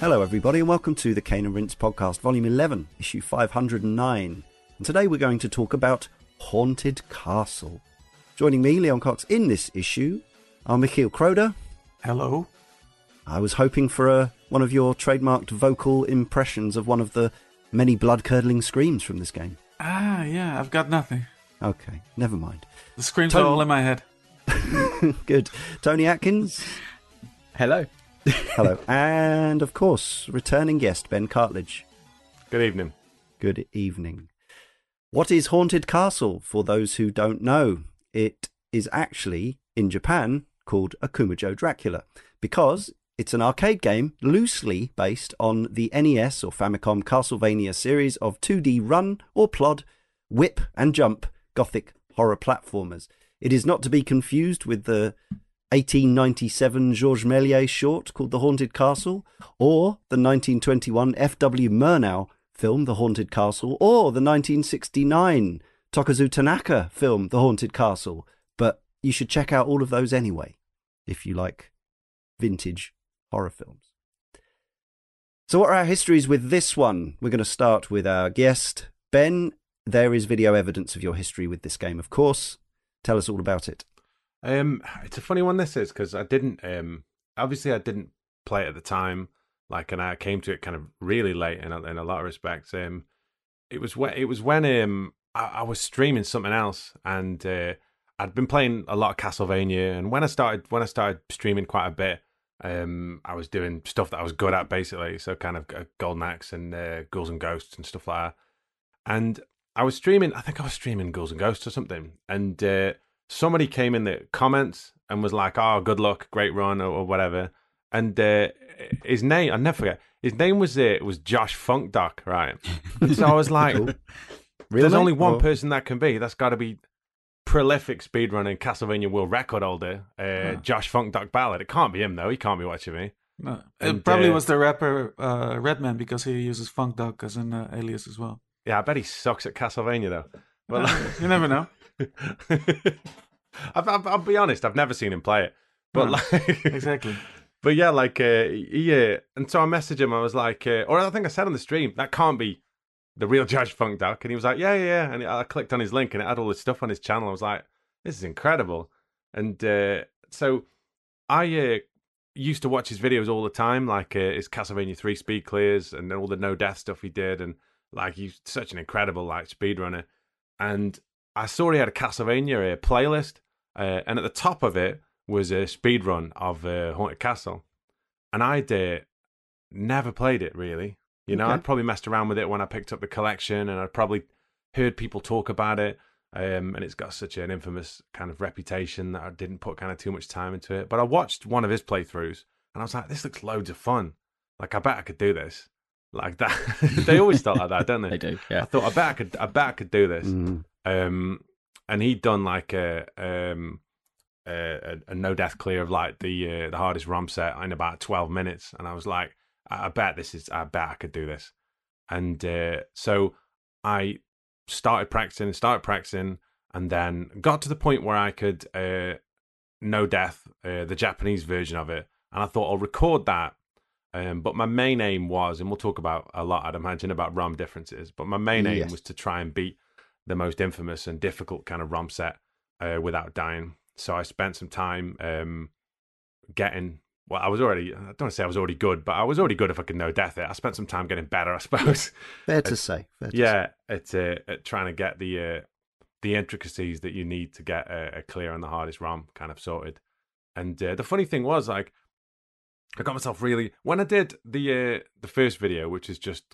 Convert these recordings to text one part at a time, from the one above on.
Hello everybody and welcome to the Cane and Rinse podcast, volume 11, issue 509. And today we're going to talk about Haunted Castle. Joining me, Leon Cox, in this issue are Michiel Kroder. Hello. I was hoping for one of your trademarked vocal impressions of one of the many blood-curdling screams from this game. Ah, yeah, I've got nothing. Okay, never mind. The screams are all in my head. Good. Tony Atkins. Hello. Hello. And, of course, returning guest, Ben Cartlidge. Good evening. Good evening. What is Haunted Castle, for those who don't know? It is actually, in Japan, called Akumajo Dracula, because it's an arcade game loosely based on the NES or Famicom Castlevania series of 2D run or plod, whip and jump gothic horror platformers. It is not to be confused with the 1897 Georges Méliès short called The Haunted Castle, or the 1921 F.W. Murnau film The Haunted Castle, or the 1969 Tokazu Tanaka film The Haunted Castle. But you should check out all of those anyway, if you like vintage horror films. So what are our histories with this one? We're going to start with our guest, Ben. There is video evidence of your history with this game, of course. Tell us all about it. It's a funny one, this is, because I didn't obviously I didn't play it at the time, like, and I came to it kind of really late in a lot of respects. It was when I was streaming something else, and I'd been playing a lot of Castlevania, and when I started streaming quite a bit, I was doing stuff that I was good at, basically, so kind of Golden Axe and Ghouls and Ghosts and stuff like that. And I was streaming, I think I was streaming Ghouls and Ghosts or something, and somebody came in the comments and was like, "Oh, good luck, great run," or whatever. And his name, I'll never forget. His name was Josh Funk Doc, right? So I was like, "Really? There's only one person that can be. That's got to be prolific speedrunning Castlevania world record holder, Josh Funk Doc Ballad. It can't be him though. He can't be watching me." No, and it probably was the rapper Redman, because he uses Funk Doc as an alias as well. Yeah, I bet he sucks at Castlevania though. But you never know. I'll be honest, I've never seen him play it, but no, like exactly. But yeah, like yeah. And so I messaged him. I was like, or I think I said on the stream, that can't be the real Josh Funk Doc. And he was like, yeah. And I clicked on his link, and it had all this stuff on his channel. I was like, this is incredible. And so I used to watch his videos all the time, like his Castlevania 3 speed clears and all the no death stuff he did, and like he's such an incredible like speedrunner. And I saw he had a Castlevania playlist, and at the top of it was a speedrun of Haunted Castle. And I'd never played it, really. You know, okay. I'd probably messed around with it when I picked up the collection, and I'd probably heard people talk about it, and it's got such an infamous kind of reputation that I didn't put kind of too much time into it. But I watched one of his playthroughs, and I was like, this looks loads of fun. Like, I bet I could do this. Like that. They always start like that, don't they? They do, yeah. I thought, I bet I could do this. Mm. And he'd done like a no death clear of like the hardest ROM set in about 12 minutes, and I was like, I bet I could do this, and so I started practicing, and then got to the point where I could no death the Japanese version of it, and I thought I'll record that. But my main aim was, and we'll talk about a lot, I'd imagine, about ROM differences. But my main aim was to try and beat the most infamous and difficult kind of ROM set without dying. So I spent some time I don't want to say I was already good, but I was already good if I could no death it. I spent some time getting better, I suppose. Fair to say, at trying to get the intricacies that you need to get a clear on the hardest ROM kind of sorted. And the funny thing was, like, I got myself really, when I did the first video, which is just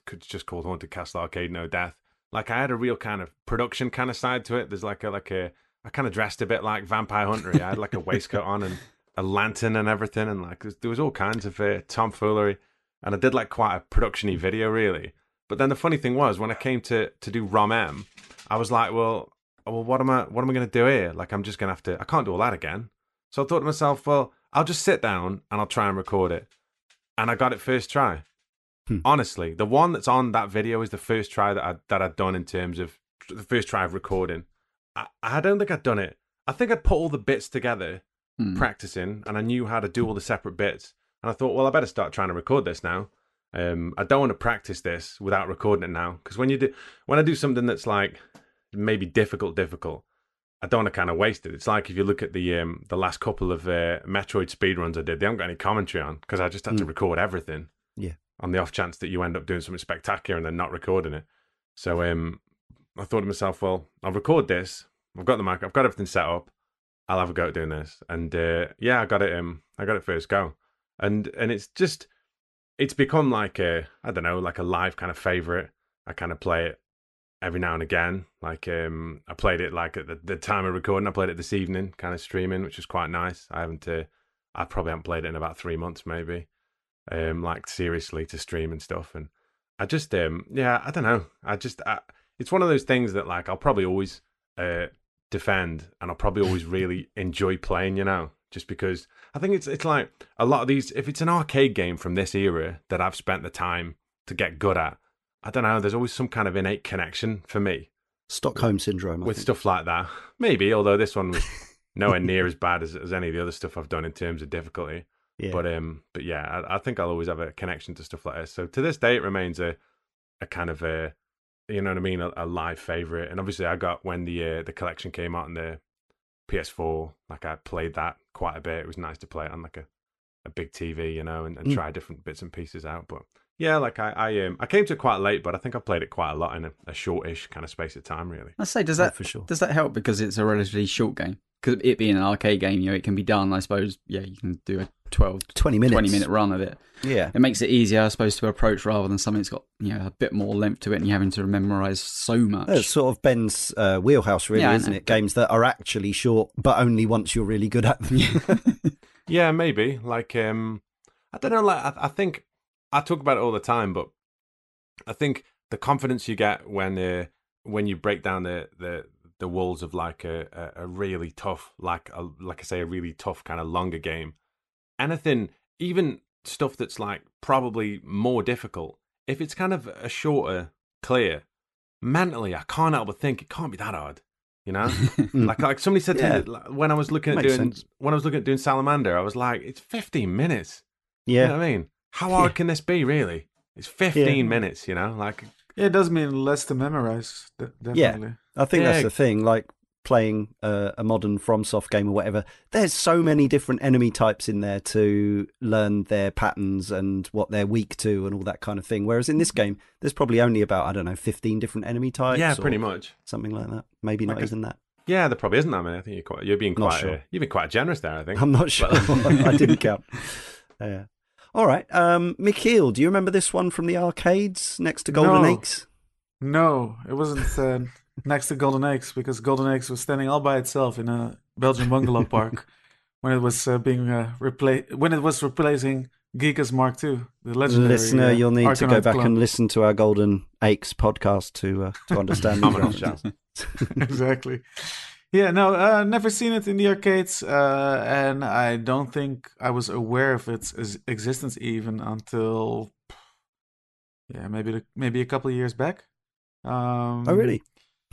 called Haunted Castle Arcade No Death, like, I had a real kind of production kind of side to it. There's like a I kind of dressed a bit like Vampire Hunter. I had like a waistcoat on and a lantern and everything, and like there was all kinds of tomfoolery, and I did like quite a production-y video, really. But then the funny thing was, when I came to do ROM M, I was like, well, what am I going to do here? Like, I'm just going to have to, I can't do all that again. So I thought to myself, well, I'll just sit down and I'll try and record it. And I got it first try. Honestly, the one that's on that video is the first try that I'd done in terms of the first try of recording. I don't think I'd done it. I think I'd put all the bits together, practicing, and I knew how to do all the separate bits. And I thought, well, I better start trying to record this now. I don't want to practice this without recording it now, because when I do something that's like maybe difficult, I don't want to kind of waste it. It's like if you look at the last couple of Metroid speedruns I did, they haven't got any commentary on because I just had to record everything. Yeah. On the off chance that you end up doing something spectacular and then not recording it. So I thought to myself, well, I'll record this. I've got the mic. I've got everything set up. I'll have a go at doing this. And yeah, I got it first go. And it's just, it's become like a, I don't know, like a live kind of favorite. I kind of play it every now and again. Like I played it like at the time of recording. I played it this evening, kind of streaming, which was quite nice. I probably haven't played it in about 3 months maybe. Like seriously to stream and stuff. And I just, yeah, I don't know. It's one of those things that like I'll probably always defend, and I'll probably always really enjoy playing, you know, just because I think it's like a lot of these, if it's an arcade game from this era that I've spent the time to get good at, I don't know, there's always some kind of innate connection for me. Stockholm Syndrome. I think. Stuff like that. Maybe, although this one was nowhere near as bad as any of the other stuff I've done in terms of difficulty. Yeah. But yeah, I think I'll always have a connection to stuff like this. So to this day, it remains a kind of a, you know what I mean, a live favorite. And obviously, I got when the collection came out on the PS4. Like I played that quite a bit. It was nice to play it on like a big TV, you know, and try different bits and pieces out. But yeah, like I came to it quite late, but I think I played it quite a lot in a shortish kind of space of time. Really, I say, does that for sure? Does that help because it's a relatively short game? Because it being an arcade game, you know, it can be done, I suppose. Yeah, you can do a 20 minute run of it. Yeah. It makes it easier, I suppose, to approach rather than something that's got, you know, a bit more length to it and you having to memorize so much. That's sort of Ben's wheelhouse, really, isn't it? Games that are actually short, but only once you're really good at them. Yeah, maybe. Like, I don't know, like, I think I talk about it all the time, but I think the confidence you get when you break down the walls of like a really tough, like I say, a really tough kind of longer game. Anything, even stuff that's like probably more difficult, if it's kind of a shorter clear, mentally I can't help but think it can't be that hard, you know. like somebody said to me like, when I was looking at doing Salamander, I was like, it's 15 minutes. Yeah, you know what I mean? How hard can this be really? It's 15 minutes, you know, like. Yeah, it does mean less to memorize, definitely. Yeah, I think that's the thing, like playing a modern FromSoft game or whatever, there's so many different enemy types in there to learn their patterns and what they're weak to and all that kind of thing. Whereas in this game, there's probably only about, I don't know, 15 different enemy types. Yeah, pretty much. Something like that. Maybe not even that. Yeah, there probably isn't that many. I think you've been quite generous there, I think. I'm not sure. I didn't count. Yeah. All right, Michiel, do you remember this one from the arcades next to Golden Axe? No, it wasn't next to Golden Axe, because Golden Axe was standing all by itself in a Belgian bungalow park when it was replacing Geeka's Mark II, the legendary. Listener, you'll need Arcanaut to go back Club. And listen to our Golden Axe podcast to understand. Exactly. Yeah, no, never seen it in the arcades, and I don't think I was aware of its existence even until, maybe a couple of years back. Oh, really?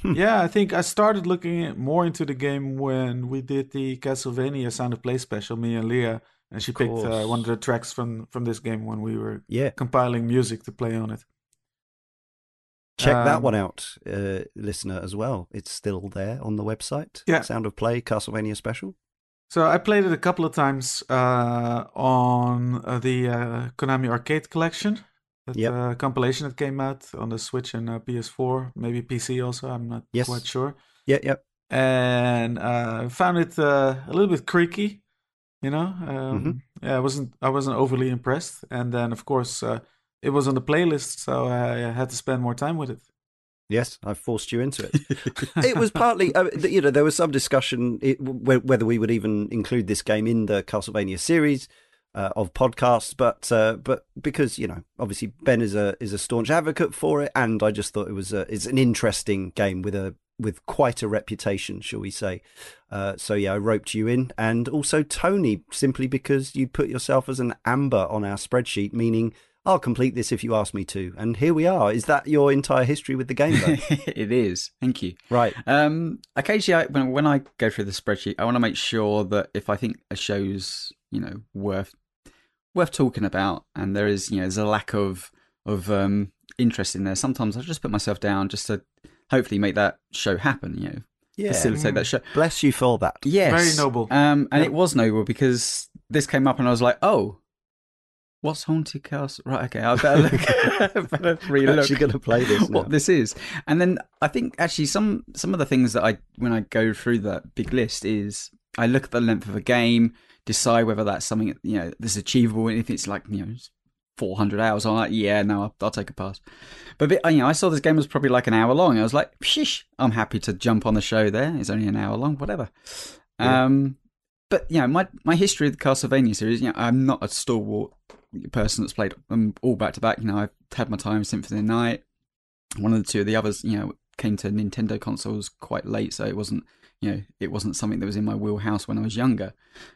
Yeah, I think I started looking more into the game when we did the Castlevania Sound of Play special, me and Leah, and she picked one of the tracks from this game when we were compiling music to play on it. Check that one out, listener, as well. It's still there on the website. Yeah. Sound of Play, Castlevania Special. So I played it a couple of times on the Konami Arcade Collection. That compilation that came out on the Switch and PS4, maybe PC also. I'm not quite sure. Yeah, yep. And I found it a little bit creaky, you know. I wasn't overly impressed. And then, of course... it was on the playlist, so I had to spend more time with it. Yes, I forced you into it. It was partly, you know, there was some discussion whether we would even include this game in the Castlevania series of podcasts, but because, you know, obviously Ben is a staunch advocate for it, and I just thought it's an interesting game with quite a reputation, shall we say. So yeah, I roped you in, and also Tony, simply because you put yourself as an amber on our spreadsheet, meaning... I'll complete this if you ask me to. And here we are. Is that your entire history with the game, though? It is. Thank you. Right. Occasionally, when I go through the spreadsheet, I want to make sure that if I think a show's, you know, worth worth talking about, and there is, you know, there's a lack of interest in there. Sometimes I just put myself down just to hopefully make that show happen, you know, facilitate that show. Bless you for that. Yes, very noble. And it was noble because this came up and I was like, oh, what's Haunted Castle? Right, okay, I better look. Better re-look. I'm actually going to play this now. What this is, and then I think actually some of the things that I when I go through that big list is I look at the length of a game, decide whether that's something, you know, this is achievable, and if it's like, you know, 400 hours, I'm like, yeah, no, I'll take a pass. But you know, I saw this game was probably like an hour long. I was like, pshish, I'm happy to jump on the show there. It's only an hour long, whatever. Yeah. But you know, my history of the Castlevania series, you know, I'm not a stalwart person that's played them all back to back. You know, I've had my time, Symphony of the Night. One of the two of the others, you know, came to Nintendo consoles quite late, so it wasn't something that was in my wheelhouse when I was younger.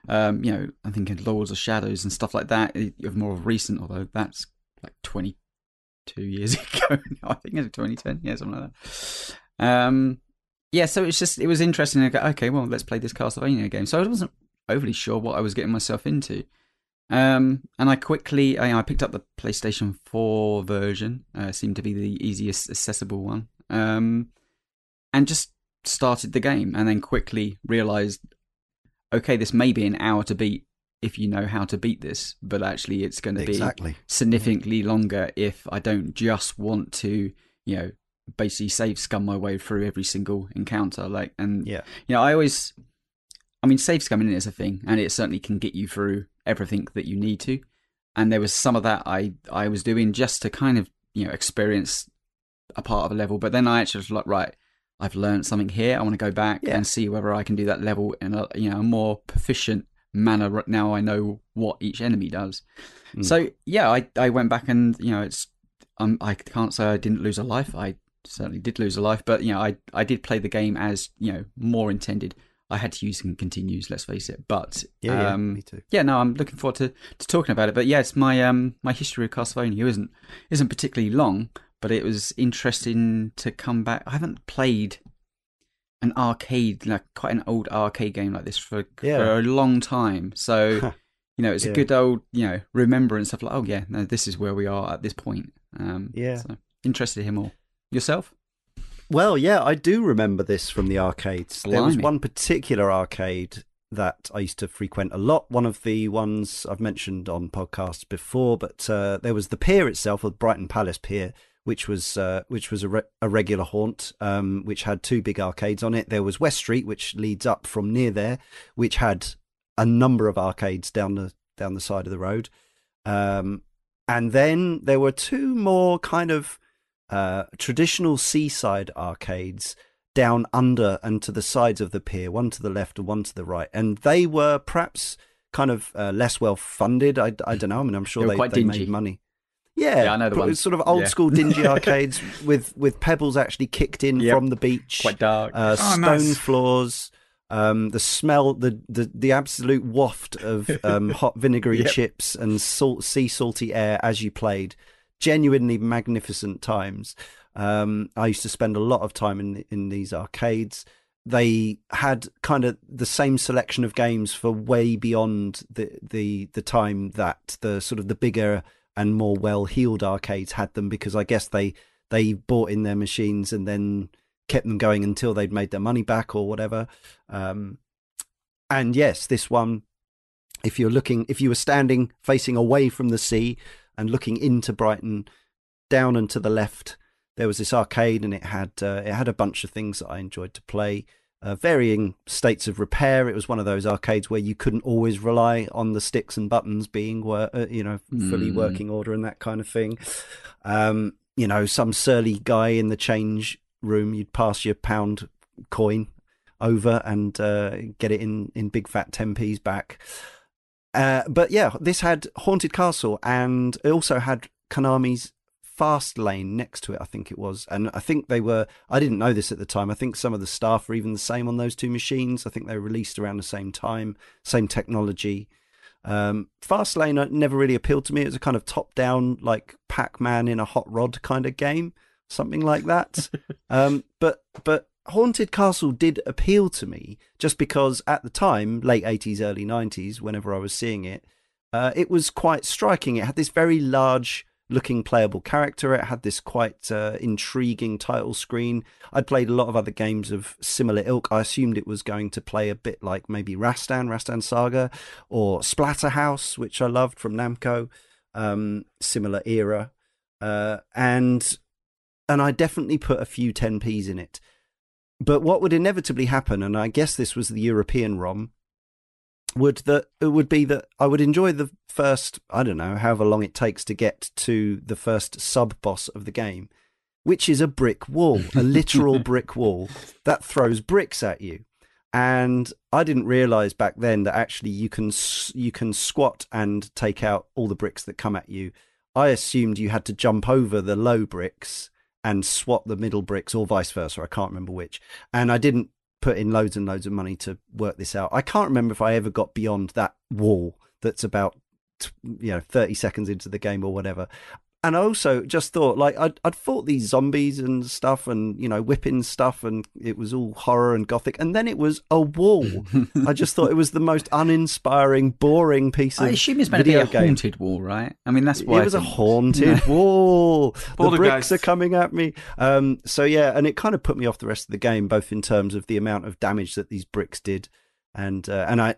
You know, I'm thinking Lords of Shadows and stuff like that, of more of recent, although that's like 22 years ago now. I think it's 2010, yeah, something like that. Yeah, so it's just, it was interesting. I go, okay, well, let's play this Castlevania game. So I wasn't overly sure what I was getting myself into. And I quickly, I picked up the PlayStation 4 version, seemed to be the easiest accessible one, and just started the game and then quickly realized, okay, this may be an hour to beat if you know how to beat this, but actually it's going to be significantly longer if I don't just want to, you know, basically save scum my way through every single encounter. Like, and yeah, you know, save scumming is a thing, and it certainly can get you through everything that you need to. And there was some of that I was doing just to kind of, you know, experience a part of a level, but then I actually was like, right, I've learned something here. I want to go back and see whether I can do that level in a, you know, a more proficient manner. Now I know what each enemy does. Mm. So yeah, I went back and, you know, it's I can't say I didn't lose a life. I certainly did lose a life, but you know, I did play the game as, you know, more intended. I had to use some continues, let's face it. But yeah, me too. Yeah, no, I'm looking forward to talking about it. But yeah, it's my history of Castlevania isn't particularly long. But it was interesting to come back. I haven't played an arcade, like quite an old arcade game like this for a long time. So, you know, it's a good old, you know, remembrance of like, oh yeah, no, this is where we are at this point. So interested to hear more. Yourself? Well, yeah, I do remember this from the arcades. Blimey. There was one particular arcade that I used to frequent a lot. One of the ones I've mentioned on podcasts before, but there was the pier itself, or the Brighton Palace Pier, which was a regular haunt, which had two big arcades on it. There was West Street, which leads up from near there, which had a number of arcades down the side of the road. And then there were two more kind of traditional seaside arcades down under and to the sides of the pier, one to the left and one to the right. And they were perhaps kind of less well funded. I don't know. I mean, I'm sure they made money. Yeah, I know the ones. Sort of old school dingy arcades with pebbles actually kicked in from the beach. Quite dark. Stone floors. The smell, the absolute waft of hot vinegary chips and salty air as you played. Genuinely magnificent times. I used to spend a lot of time in these arcades. They had kind of the same selection of games for way beyond the time that the sort of the bigger and more well-heeled arcades had them, because I guess they bought in their machines and then kept them going until they'd made their money back or whatever. And yes, this one, if you were standing facing away from the sea and looking into Brighton, down and to the left, there was this arcade, and it had a bunch of things that I enjoyed to play. Varying states of repair. It was one of those arcades where you couldn't always rely on the sticks and buttons being fully working order and that kind of thing. You know, some surly guy in the change room, you'd pass your pound coin over and get it in big fat 10p's back. But yeah, this had Haunted Castle, and it also had Konami's Fast Lane next to it, I think it was. And I think I didn't know this at the time, I think some of the staff were even the same on those two machines. I think they were released around the same time, same technology. Fast Lane never really appealed to me. It was a kind of top-down, like Pac-Man in a hot rod kind of game, something like that. But Haunted Castle did appeal to me, just because at the time, late 80s, early 90s, whenever I was seeing it, it was quite striking. It had this very large-looking playable character. It had this quite intriguing title screen. I'd played a lot of other games of similar ilk. I assumed it was going to play a bit like maybe Rastan Saga, or Splatterhouse, which I loved from Namco, similar era. And I definitely put a few 10p's in it. But what would inevitably happen, and I guess this was the European ROM, would be that I would enjoy the first, I don't know, however long it takes to get to the first sub-boss of the game, which is a brick wall, a literal brick wall that throws bricks at you. And I didn't realize back then that actually you can squat and take out all the bricks that come at you. I assumed you had to jump over the low bricks and swat the middle bricks, or vice versa. I can't remember which. And I didn't put in loads and loads of money to work this out. I can't remember if I ever got beyond that wall that's about 30 seconds into the game or whatever. And I also just thought, like, I'd fought these zombies and stuff and, whipping stuff, and it was all horror and gothic. And then it was a wall. I just thought it was the most uninspiring, boring piece of video game. I assume it's meant to be a haunted wall, right? I mean, that's why. It was a haunted wall. The bricks are coming at me. So, yeah, and it kind of put me off the rest of the game, both in terms of the amount of damage that these bricks did. And I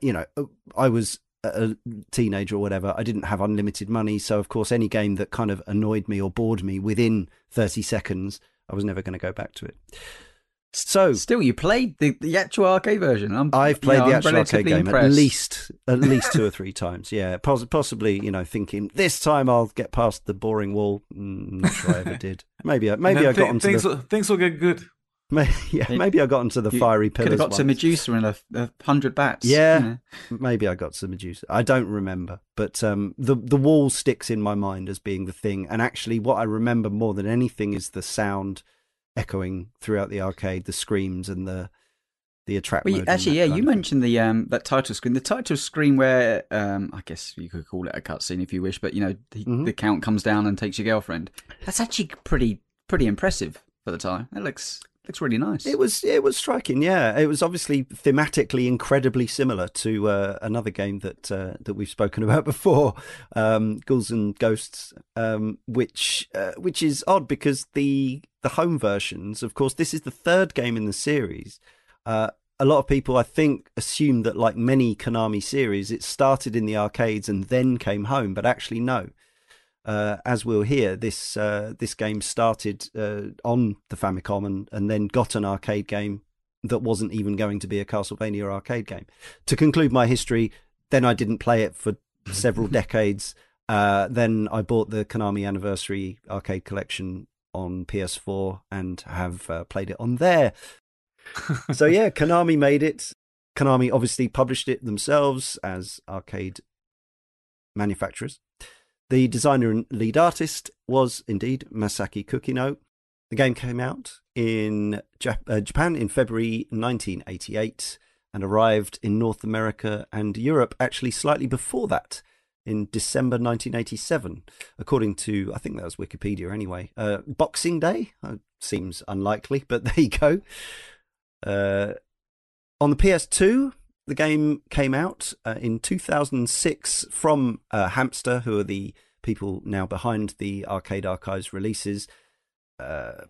was a teenager or whatever. I didn't have unlimited money, so of course any game that kind of annoyed me or bored me within 30 seconds, I was never going to go back to it. So still, you played the actual arcade version. I've played the actual arcade game at least 2 or 3 times, yeah, possibly, thinking this time I'll get past the boring wall. Not sure I ever did. Maybe I got onto things will get good. Maybe I got into the fiery pillars. Could have got to Medusa in 100 bats. Yeah, maybe I got to Medusa. I don't remember, but the wall sticks in my mind as being the thing. And actually, what I remember more than anything is the sound echoing throughout the arcade, the screams and the attract mode. Actually, yeah, you mentioned the that title screen. The title screen where I guess you could call it a cutscene if you wish, but the count comes down and takes your girlfriend. That's actually pretty impressive for the time. That looks. It's really nice. It was striking, yeah. It was obviously thematically incredibly similar to another game that we've spoken about before, Ghouls and Ghosts, which is odd because the home versions, of course, this is the third game in the series. A lot of people, I think, assume that like many Konami series, it started in the arcades and then came home, but actually no. As we'll hear, this game started on the Famicom and then got an arcade game that wasn't even going to be a Castlevania arcade game. To conclude my history, then I didn't play it for several decades. Then I bought the Konami Anniversary Arcade Collection on PS4 and have played it on there. So yeah, Konami made it. Konami obviously published it themselves as arcade manufacturers. The designer and lead artist was indeed Masaki Kukino. The game came out in Japan in February 1988 and arrived in North America and Europe actually slightly before that in December 1987, according to, I think that was Wikipedia anyway. Boxing Day? Seems unlikely, but there you go. On the PS2... the game came out in 2006 from Hamster, who are the people now behind the Arcade Archives releases,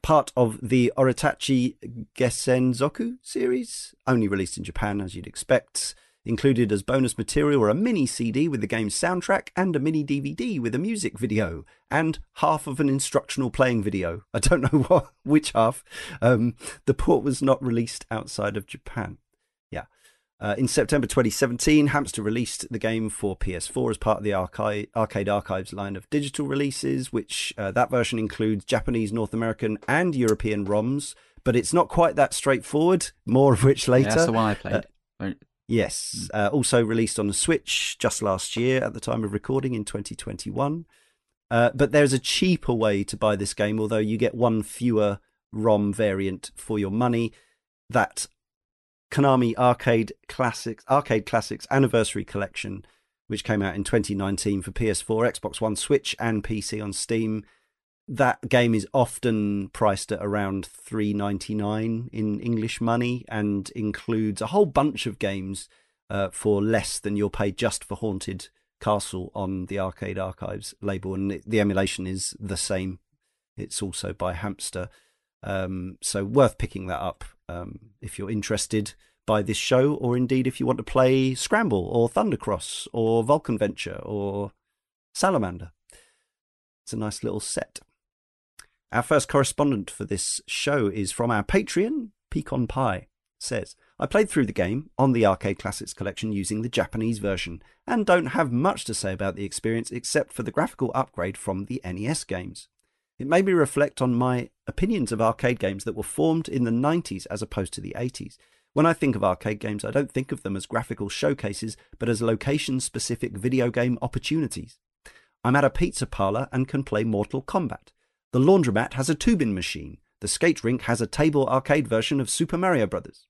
part of the Oritachi Gesenzoku series, only released in Japan, as you'd expect, included as bonus material were a mini CD with the game's soundtrack and a mini DVD with a music video and half of an instructional playing video. I don't know which half. The port was not released outside of Japan. Yeah. In September 2017, Hamster released the game for PS4 as part of the Arcade Archives line of digital releases, which that version includes Japanese, North American and European ROMs, but it's not quite that straightforward, more of which later. Yeah, that's the one I played. Yes. Also released on the Switch just last year at the time of recording in 2021. But there's a cheaper way to buy this game, although you get one fewer ROM variant for your money. That Konami Arcade Classics Anniversary Collection, which came out in 2019 for PS4, Xbox One, Switch and PC on Steam. That game is often priced at around $3.99 in English money and includes a whole bunch of games for less than you'll pay just for Haunted Castle on the Arcade Archives label, and the emulation is the same. It's also by Hamster. So worth picking that up if you're interested by this show, or indeed if you want to play Scramble or Thundercross or Vulcan Venture or Salamander. It's a nice little set. Our first correspondent for this show is from our Patreon. Pecan Pie says, I played through the game on the Arcade Classics collection using the Japanese version and don't have much to say about the experience except for the graphical upgrade from the NES games. It made me reflect on my opinions of arcade games that were formed in the 90s as opposed to the 80s. When I think of arcade games, I don't think of them as graphical showcases, but as location-specific video game opportunities. I'm at a pizza parlor and can play Mortal Kombat. The laundromat has a tubing machine. The skate rink has a table arcade version of Super Mario Bros.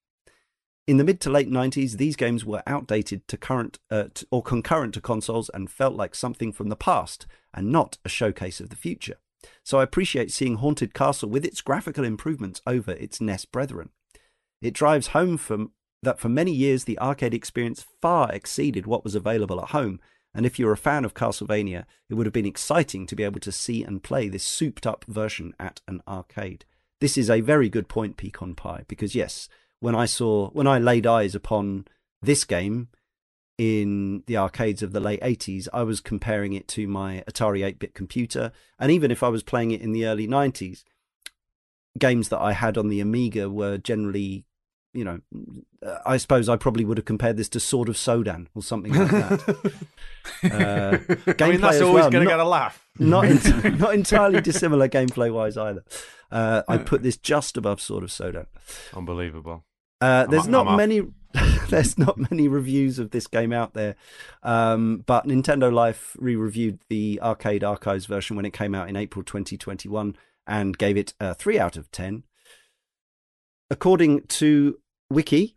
In the mid to late 90s, these games were outdated to concurrent to consoles and felt like something from the past and not a showcase of the future. So I appreciate seeing Haunted Castle with its graphical improvements over its NES brethren. It drives home that for many years the arcade experience far exceeded what was available at home, and if you're a fan of Castlevania, it would have been exciting to be able to see and play this souped-up version at an arcade. This is a very good point, Pecan Pie, because yes, when I laid eyes upon this game in the arcades of the late 80s, I was comparing it to my Atari 8-bit computer, and even if I was playing it in the early 90s, games that I had on the Amiga were generally, you know, I suppose I probably would have compared this to Sword of Sodan or something like that. I mean, that's always going to get a laugh. Not entirely dissimilar gameplay-wise either. I put this just above Sword of Sodan. Unbelievable. There's not many reviews of this game out there, but Nintendo Life re-reviewed the Arcade Archives version when it came out in April 2021 and gave it a 3 out of 10. According to Wiki,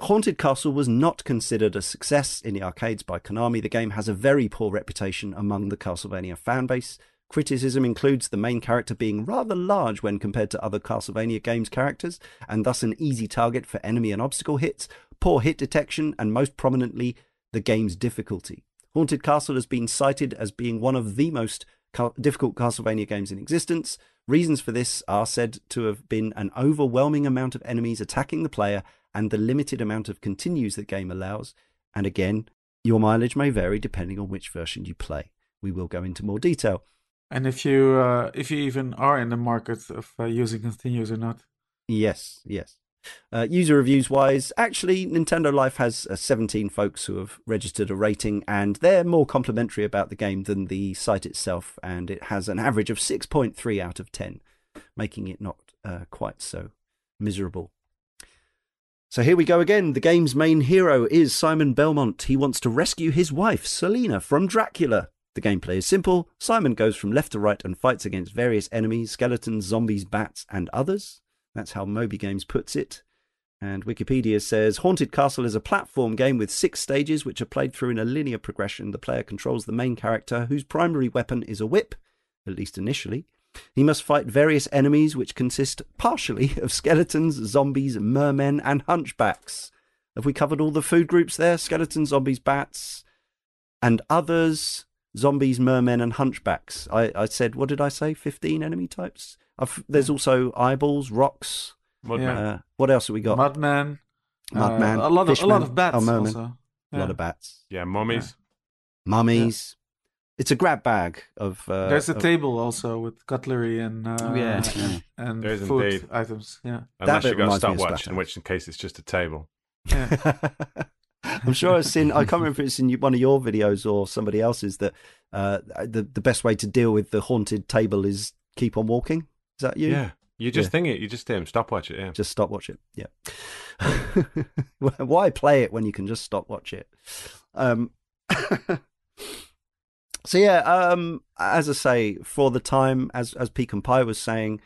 Haunted Castle was not considered a success in the arcades by Konami. The game has a very poor reputation among the Castlevania fanbase. Criticism includes the main character being rather large when compared to other Castlevania games characters, and thus an easy target for enemy and obstacle hits, poor hit detection, and most prominently, the game's difficulty. Haunted Castle has been cited as being one of the most difficult Castlevania games in existence. Reasons for this are said to have been an overwhelming amount of enemies attacking the player and the limited amount of continues the game allows. And again, your mileage may vary depending on which version you play. We will go into more detail. And if you even are in the market of using continues or not. Yes. User reviews wise, actually, Nintendo Life has 17 folks who have registered a rating, and they're more complimentary about the game than the site itself, and it has an average of 6.3 out of 10, making it not quite so miserable. So here we go again. The game's main hero is Simon Belmont. He wants to rescue his wife, Selena, from Dracula. The gameplay is simple. Simon goes from left to right and fights against various enemies, skeletons, zombies, bats, and others. That's how Moby Games puts it. And Wikipedia says, Haunted Castle is a platform game with 6 stages which are played through in a linear progression. The player controls the main character, whose primary weapon is a whip, at least initially. He must fight various enemies, which consist partially of skeletons, zombies, mermen, and hunchbacks. Have we covered all the food groups there? Skeletons, zombies, bats, and others. Zombies, mermen, and hunchbacks. I said, what did I say? 15 enemy types? There's also eyeballs, rocks. Mudman. What else have we got? Mudman. A lot of bats. Also. Yeah. A lot of bats. Yeah, mummies. Yeah. It's a grab bag of. There's a table also with cutlery and and food items. Yeah. Unless you got a stopwatch, in which case it's just a table. Yeah. I'm sure I've seen. I can't remember if it's in one of your videos or somebody else's that the best way to deal with the haunted table is keep on walking. Is that you? Yeah. You just thing it. You just stopwatch it. Yeah. Just stopwatch it. Yeah. Why play it when you can just stopwatch it? So yeah. As I say, for the time, as Pecan Pie was saying,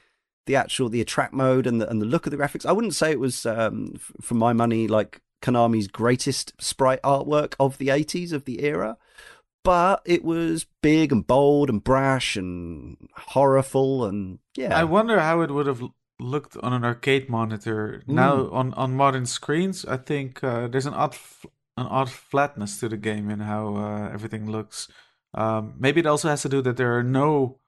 the attract mode and the look of the graphics, I wouldn't say it was for my money like Konami's greatest sprite artwork of the 80s, of the era, but it was big and bold and brash and horrorful, and yeah. I wonder how it would have looked on an arcade monitor. Now on modern screens, I think there's an odd an odd flatness to the game in how everything looks. Maybe it also has to do that there are no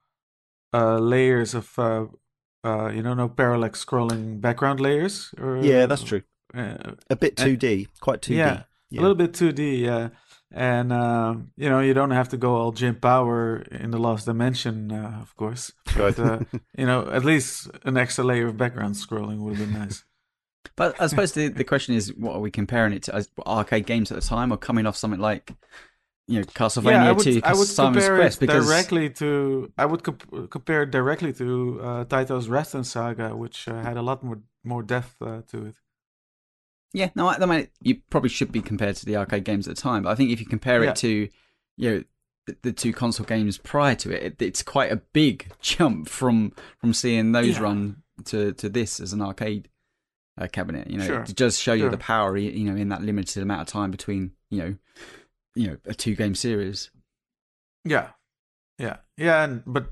layers of, no parallax scrolling background layers. Or, yeah, that's true. A bit 2D, quite 2D. Yeah, yeah, a little bit 2D, yeah. And, you don't have to go all Jim Power in the Lost Dimension, of course. But, at least an extra layer of background scrolling would have been nice. But I suppose the question is, what are we comparing it to? Arcade games at the time, or coming off something like, Castlevania to Simon's Quest? I would compare it directly to Taito's Rastan Saga, which had a lot more depth to it. Yeah, no, I mean, you probably should be compared to the arcade games at the time, but I think if you compare it to, the two console games prior to it, it's quite a big jump from seeing those run to this as an arcade cabinet. It does show you the power, in that limited amount of time between, a two-game series. Yeah, but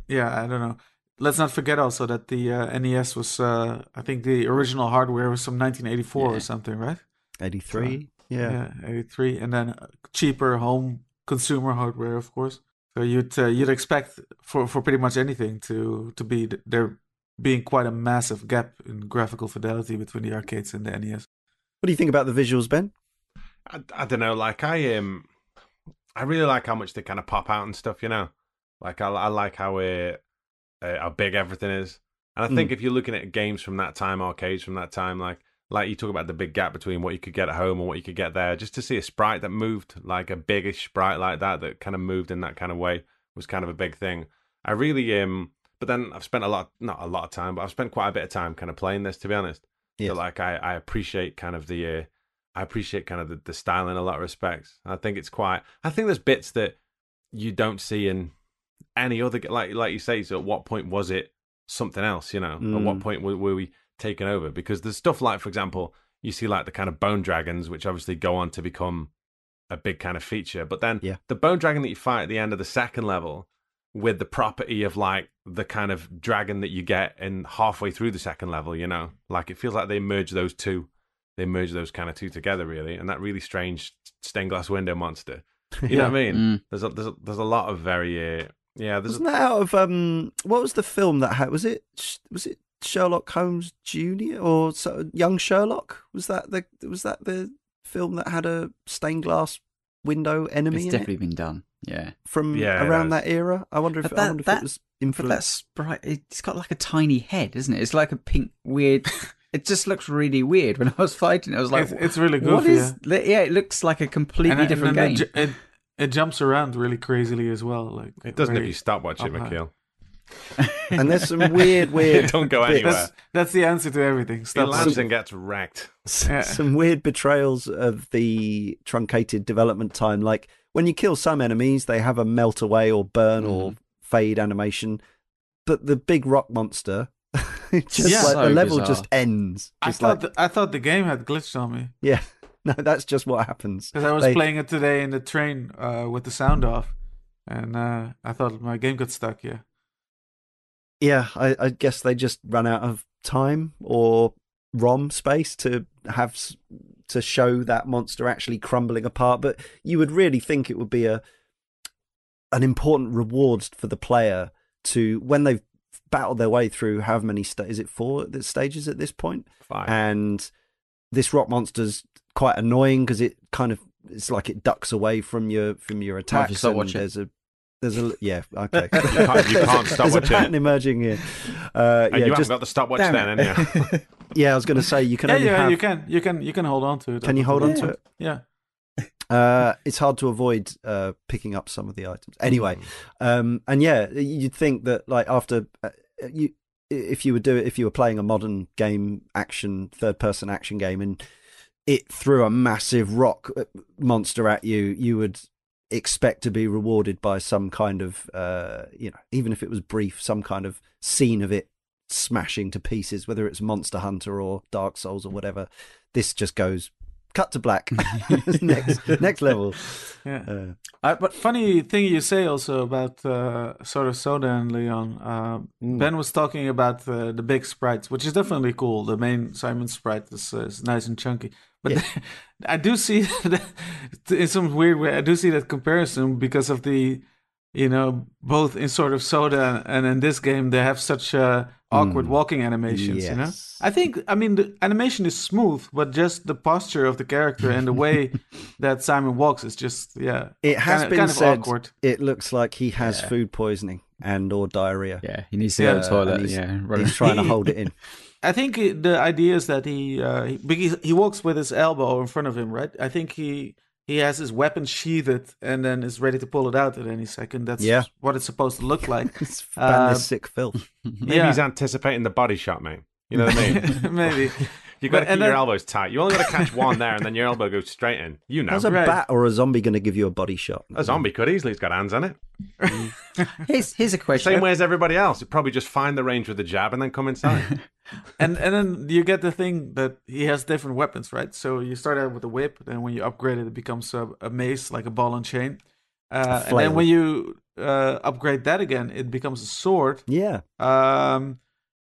I don't know. Let's not forget also that the NES was, I think the original hardware was some 1984 or something, right? 83, so, yeah. 83, and then cheaper home consumer hardware, of course. So you'd expect for pretty much anything to be there being quite a massive gap in graphical fidelity between the arcades and the NES. What do you think about the visuals, Ben? I don't know. Like I really like how much they kind of pop out and stuff. Like I like how it. How big everything is, and I think if you're looking at games from that time, arcades from that time, like you talk about the big gap between what you could get at home and what you could get there, just to see a sprite that moved, like a biggish sprite like that kind of moved in that kind of way was kind of a big thing. I really but then I've spent I've spent quite a bit of time kind of playing this, to be honest. Yes. So I appreciate kind of the style in a lot of respects. I think there's bits that you don't see in any other, like you say. So at what point was it something else? At what point were we taken over? Because there's stuff like, for example, you see like the kind of bone dragons, which obviously go on to become a big kind of feature. But then the bone dragon that you fight at the end of the second level, with the property of like the kind of dragon that you get in halfway through the second level, like it feels like they merge those two. They merge those kind of two together, really, and that really strange stained glass window monster. You know what I mean? There's a lot of very. Wasn't that out of what was the film that had? Was it Sherlock Holmes Jr. or Young Sherlock? Was that the film that had a stained glass window enemy? It's definitely been done. Yeah, from around that era. I wonder if it was influenced. But that sprite, it's got like a tiny head, isn't it? It's like a pink weird. It just looks really weird. When I was fighting, I was like, "It's really good." It looks like a completely different game. It jumps around really crazily as well. Like it doesn't if you stop watching it, Michiel. And there's some weird. Don't go anywhere. That's the answer to everything. Stop. It lands and gets wrecked. Some weird betrayals of the truncated development time. Like when you kill some enemies, they have a melt away or burn or fade animation. But the big rock monster, the level bizarre. Just ends. I thought the game had glitched on me. Yeah. No, that's just what happens. Because I was playing it today in the train with the sound off, and I thought my game got stuck, yeah. Yeah, I guess they just ran out of time or ROM space to show that monster actually crumbling apart. But you would really think it would be an important reward for the player to, when they've battled their way through how many, is it 4 stages at this point? 5. And this rock monster's quite annoying because it kind of, it's like it ducks away from your attacks. And there's a yeah, okay. you can't stop watching. There's a pattern emerging here. And you haven't got the stopwatch then, anyhow. Yeah, I was going to say you can. You can hold on to it. Can you hold on to it? Yeah. It's hard to avoid picking up some of the items anyway. And you'd think that like after if you were playing a modern game, third-person action game, and it threw a massive rock monster at you, you would expect to be rewarded by some kind of, even if it was brief, some kind of scene of it smashing to pieces, whether it's Monster Hunter or Dark Souls or whatever. This just goes cut to black. next level. Yeah. But funny thing you say also about Sword of Sodan, Leon. Ben was talking about the big sprites, which is definitely cool. The main Simon sprite is nice and chunky. But yeah. I do see that in some weird way. I do see that comparison because of the, you know, both in Sword of Sodan and in this game, they have such awkward walking animations. Yes. You know, I think, I mean, the animation is smooth, but just the posture of the character and the way that Simon walks is just, yeah, it has kind of awkward. It looks like he has food poisoning and/or diarrhea. Yeah, he needs to go to the toilet. He's trying to hold it in. I think the idea is that he walks with his elbow in front of him, right? I think he has his weapon sheathed and then is ready to pull it out at any second. That's what it's supposed to look like. It's this sick filth. Maybe he's anticipating the body shot, mate. You know what I mean? Maybe. You've got to keep your elbows tight. You only got to catch one there and then your elbow goes straight in. You know. How's a bat or a zombie going to give you a body shot? A zombie could easily. It's got hands on it. Here's a question. Same way as everybody else. You'd probably just find the range with the jab and then come inside. And then you get the thing that he has different weapons, right? So you start out with a whip, then when you upgrade it, it becomes a mace, like a ball and chain. And then when you upgrade that again, it becomes a sword. Yeah.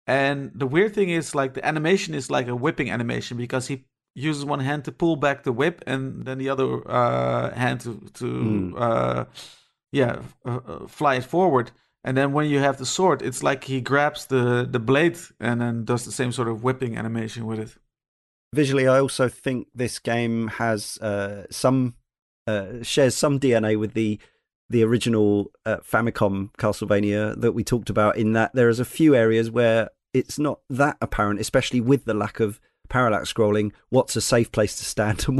And the weird thing is, like, the animation is like a whipping animation because he uses one hand to pull back the whip and then the other hand to fly it forward. And then when you have the sword, it's like he grabs the blade and then does the same sort of whipping animation with it. Visually, I also think this game has shares some DNA with the original Famicom Castlevania that we talked about, in that there is a few areas where it's not that apparent, especially with the lack of parallax scrolling, what's a safe place to stand and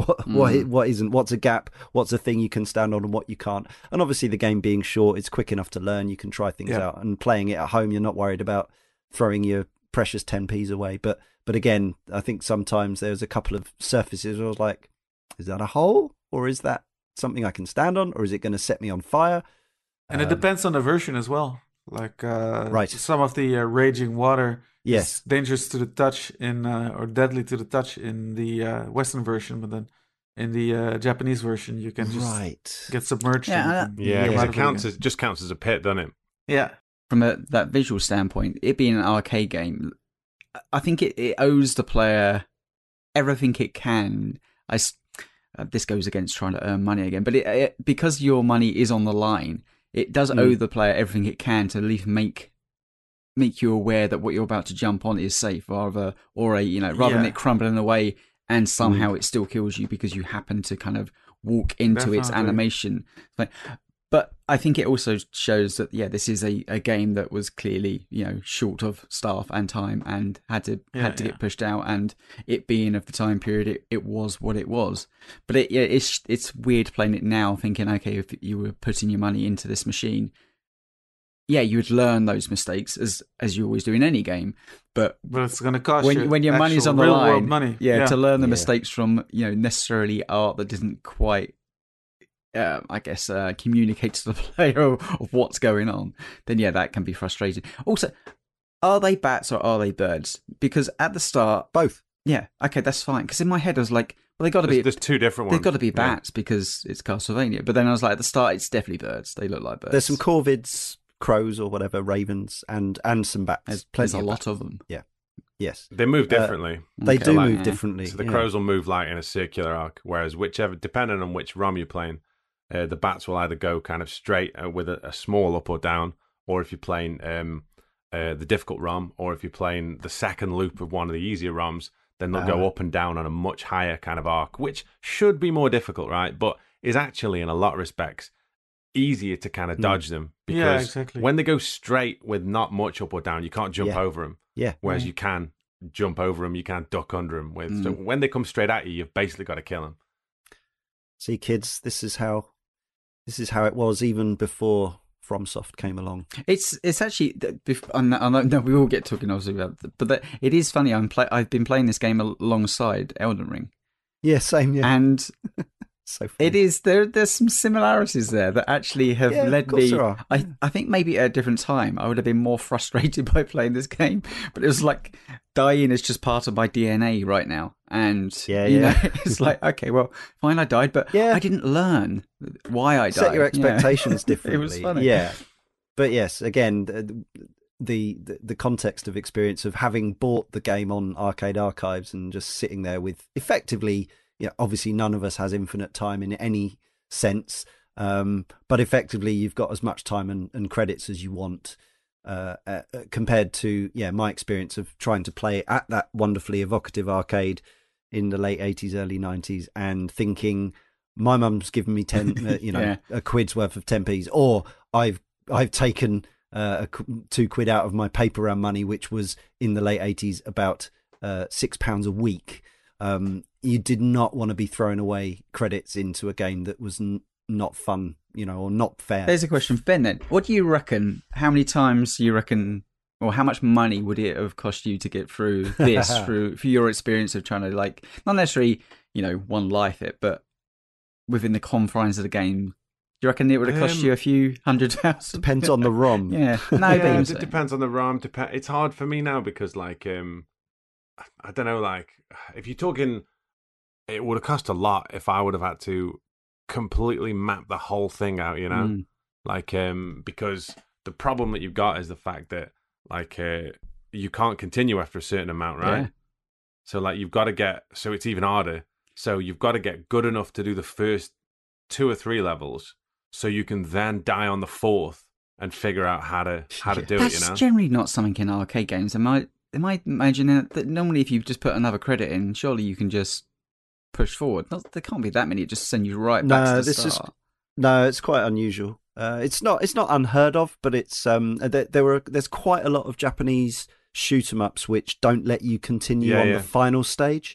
what isn't, what's a gap, what's a thing you can stand on and what you can't. And obviously the game being short, it's quick enough to learn, you can try things out, and playing it at home, you're not worried about throwing your precious 10p's away. But again, I think sometimes there's a couple of surfaces where I was like, is that a hole or is that something I can stand on, or is it going to set me on fire? And it depends on the version as well. Like some of the raging water is dangerous to the touch or deadly to the touch in the Western version, but then in the Japanese version you can just get submerged. It just counts as a pit, doesn't it? Yeah. From that visual standpoint, it being an arcade game, I think it owes the player everything it can. This goes against trying to earn money again, but it, because your money is on the line, it does owe the player everything it can to at least make you aware that what you're about to jump on is safe, rather than it crumbling away and somehow it still kills you because you happen to kind of walk into its animation. But I think it also shows that this is a game that was clearly, you know, short of staff and time and had to get pushed out, and it being of the time period, it was what it was. But it's weird playing it now, thinking, okay, if you were putting your money into this machine, you would learn those mistakes as you always do in any game. But it's going to cost you when your money's on the line, money. To learn the mistakes from, you know, necessarily art that didn't quite. Communicate to the player of what's going on, then that can be frustrating. Also, are they bats or are they birds? Because at the start, both. Yeah, okay, that's fine. Because in my head, I was like, well, they got to be. There's two different ones. They've got to be bats because it's Castlevania. But then I was like, at the start, it's definitely birds. They look like birds. There's some corvids, crows or whatever, ravens, and some bats. There's a lot of them. Yeah. Yes. They move differently. Move differently. So the crows will move like in a circular arc, whereas depending on which ROM you're playing. The bats will either go kind of straight with a small up or down, or if you're playing the difficult ROM, or if you're playing the second loop of one of the easier ROMs, then they'll go up and down on a much higher kind of arc, which should be more difficult, right? But is actually, in a lot of respects, easier to kind of dodge them, because when they go straight with not much up or down, you can't jump over them. Yeah. Whereas you can jump over them, you can duck under them. So when they come straight at you, you've basically got to kill them. See, kids, this is how it was even before FromSoft came along. It's actually, I know we all get talking obviously about it, but it is funny. I've been playing this game alongside Elden Ring. Yeah, same. Yeah, and So funny. It is. There's some similarities there that actually have led me. I think maybe at a different time I would have been more frustrated by playing this game, but it was like dying is just part of my DNA right now. And you know, it's like, okay, well, fine, I died, but I didn't learn why I died. Set your expectations differently. It was funny. Yeah, but yes, again, the context of experience of having bought the game on Arcade Archives and just sitting there with effectively. Yeah, obviously none of us has infinite time in any sense, but effectively you've got as much time and credits as you want compared to my experience of trying to play at that wonderfully evocative arcade in the late 80s, early 90s and thinking my mum's given me 10 a quid's worth of 10p's, or I've taken £2 out of my paper round money, which was in the late 80s about £6 a week. You did not want to be throwing away credits into a game that was not fun, or not fair. There's a question for Ben then. What do you reckon, how many times do you reckon, or how much money would it have cost you to get through this, for your experience of trying to, like, not necessarily, one life it, but within the confines of the game? Do you reckon it would have cost you a few £100,000? Depends on the ROM. It depends on the ROM. It's hard for me now because, like, I don't know, like, if you're talking, it would have cost a lot if I would have had to completely map the whole thing out, Like, because the problem that you've got is the fact that, like, you can't continue after a certain amount, right? Yeah. So, like, you've got to get, so it's even harder. So you've got to get good enough to do the first 2 or 3 levels so you can then die on the 4th and figure out how to do it, That's generally not something in arcade games. Am I imagining that normally if you just put another credit in, surely you can just push forward? There can't be that many. It just sends you right back to the start. No, it's quite unusual. It's not unheard of, but it's there's quite a lot of Japanese shoot 'em ups which don't let you continue on the final stage.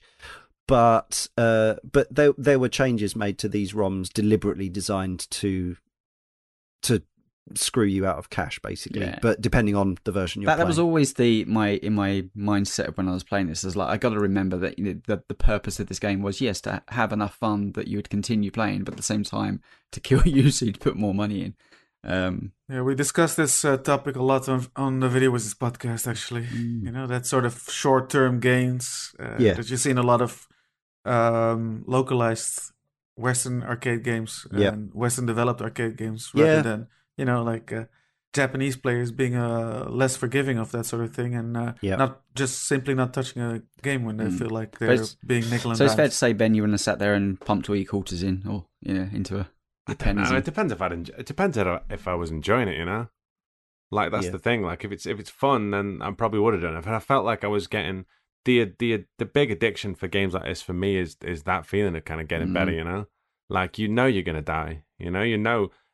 But there were changes made to these ROMs deliberately designed to screw you out of cash, basically. But depending on the version you're playing, that was always my mindset when I was playing this. Is like I got to remember that the purpose of this game was to have enough fun that you would continue playing, but at the same time to kill you so you'd put more money in. We discussed this topic a lot on the video with this podcast. Actually, that sort of short-term gains that you see in a lot of localized Western arcade games and Western developed arcade games, rather than. Japanese players being less forgiving of that sort of thing and not touching a game when they feel like they're being nickel and dimes. So it's fair to say, Ben, you wouldn't have sat there and pumped all your quarters in or, into a... It depends if I was enjoying it, Like, that's the thing. Like, if it's fun, then I probably would have done it. If I felt like I was getting... The big addiction for games like this for me is that feeling of kind of getting better, Like, you're going to die,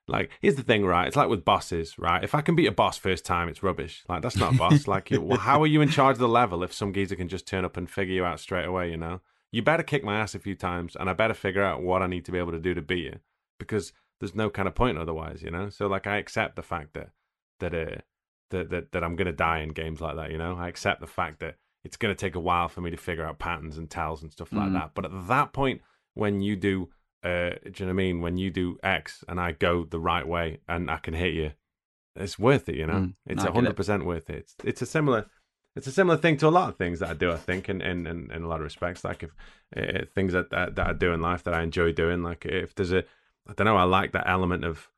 Like, here's the thing, right? It's like with bosses, right? If I can beat a boss first time, it's rubbish. Like, that's not a boss. Like, how are you in charge of the level if some geezer can just turn up and figure you out straight away, You better kick my ass a few times, and I better figure out what I need to be able to do to beat you, because there's no kind of point otherwise, So, like, I accept the fact that I'm going to die in games like that, I accept the fact that it's going to take a while for me to figure out patterns and tells and stuff like that. But at that point, when you do... do you know what I mean? When you do X and I go the right way and I can hit you, it's worth it, It's 100% worth it. It's a similar thing to a lot of things that I do, I think, in a lot of respects. Like if things that I do in life that I enjoy doing, like if there's I like that element of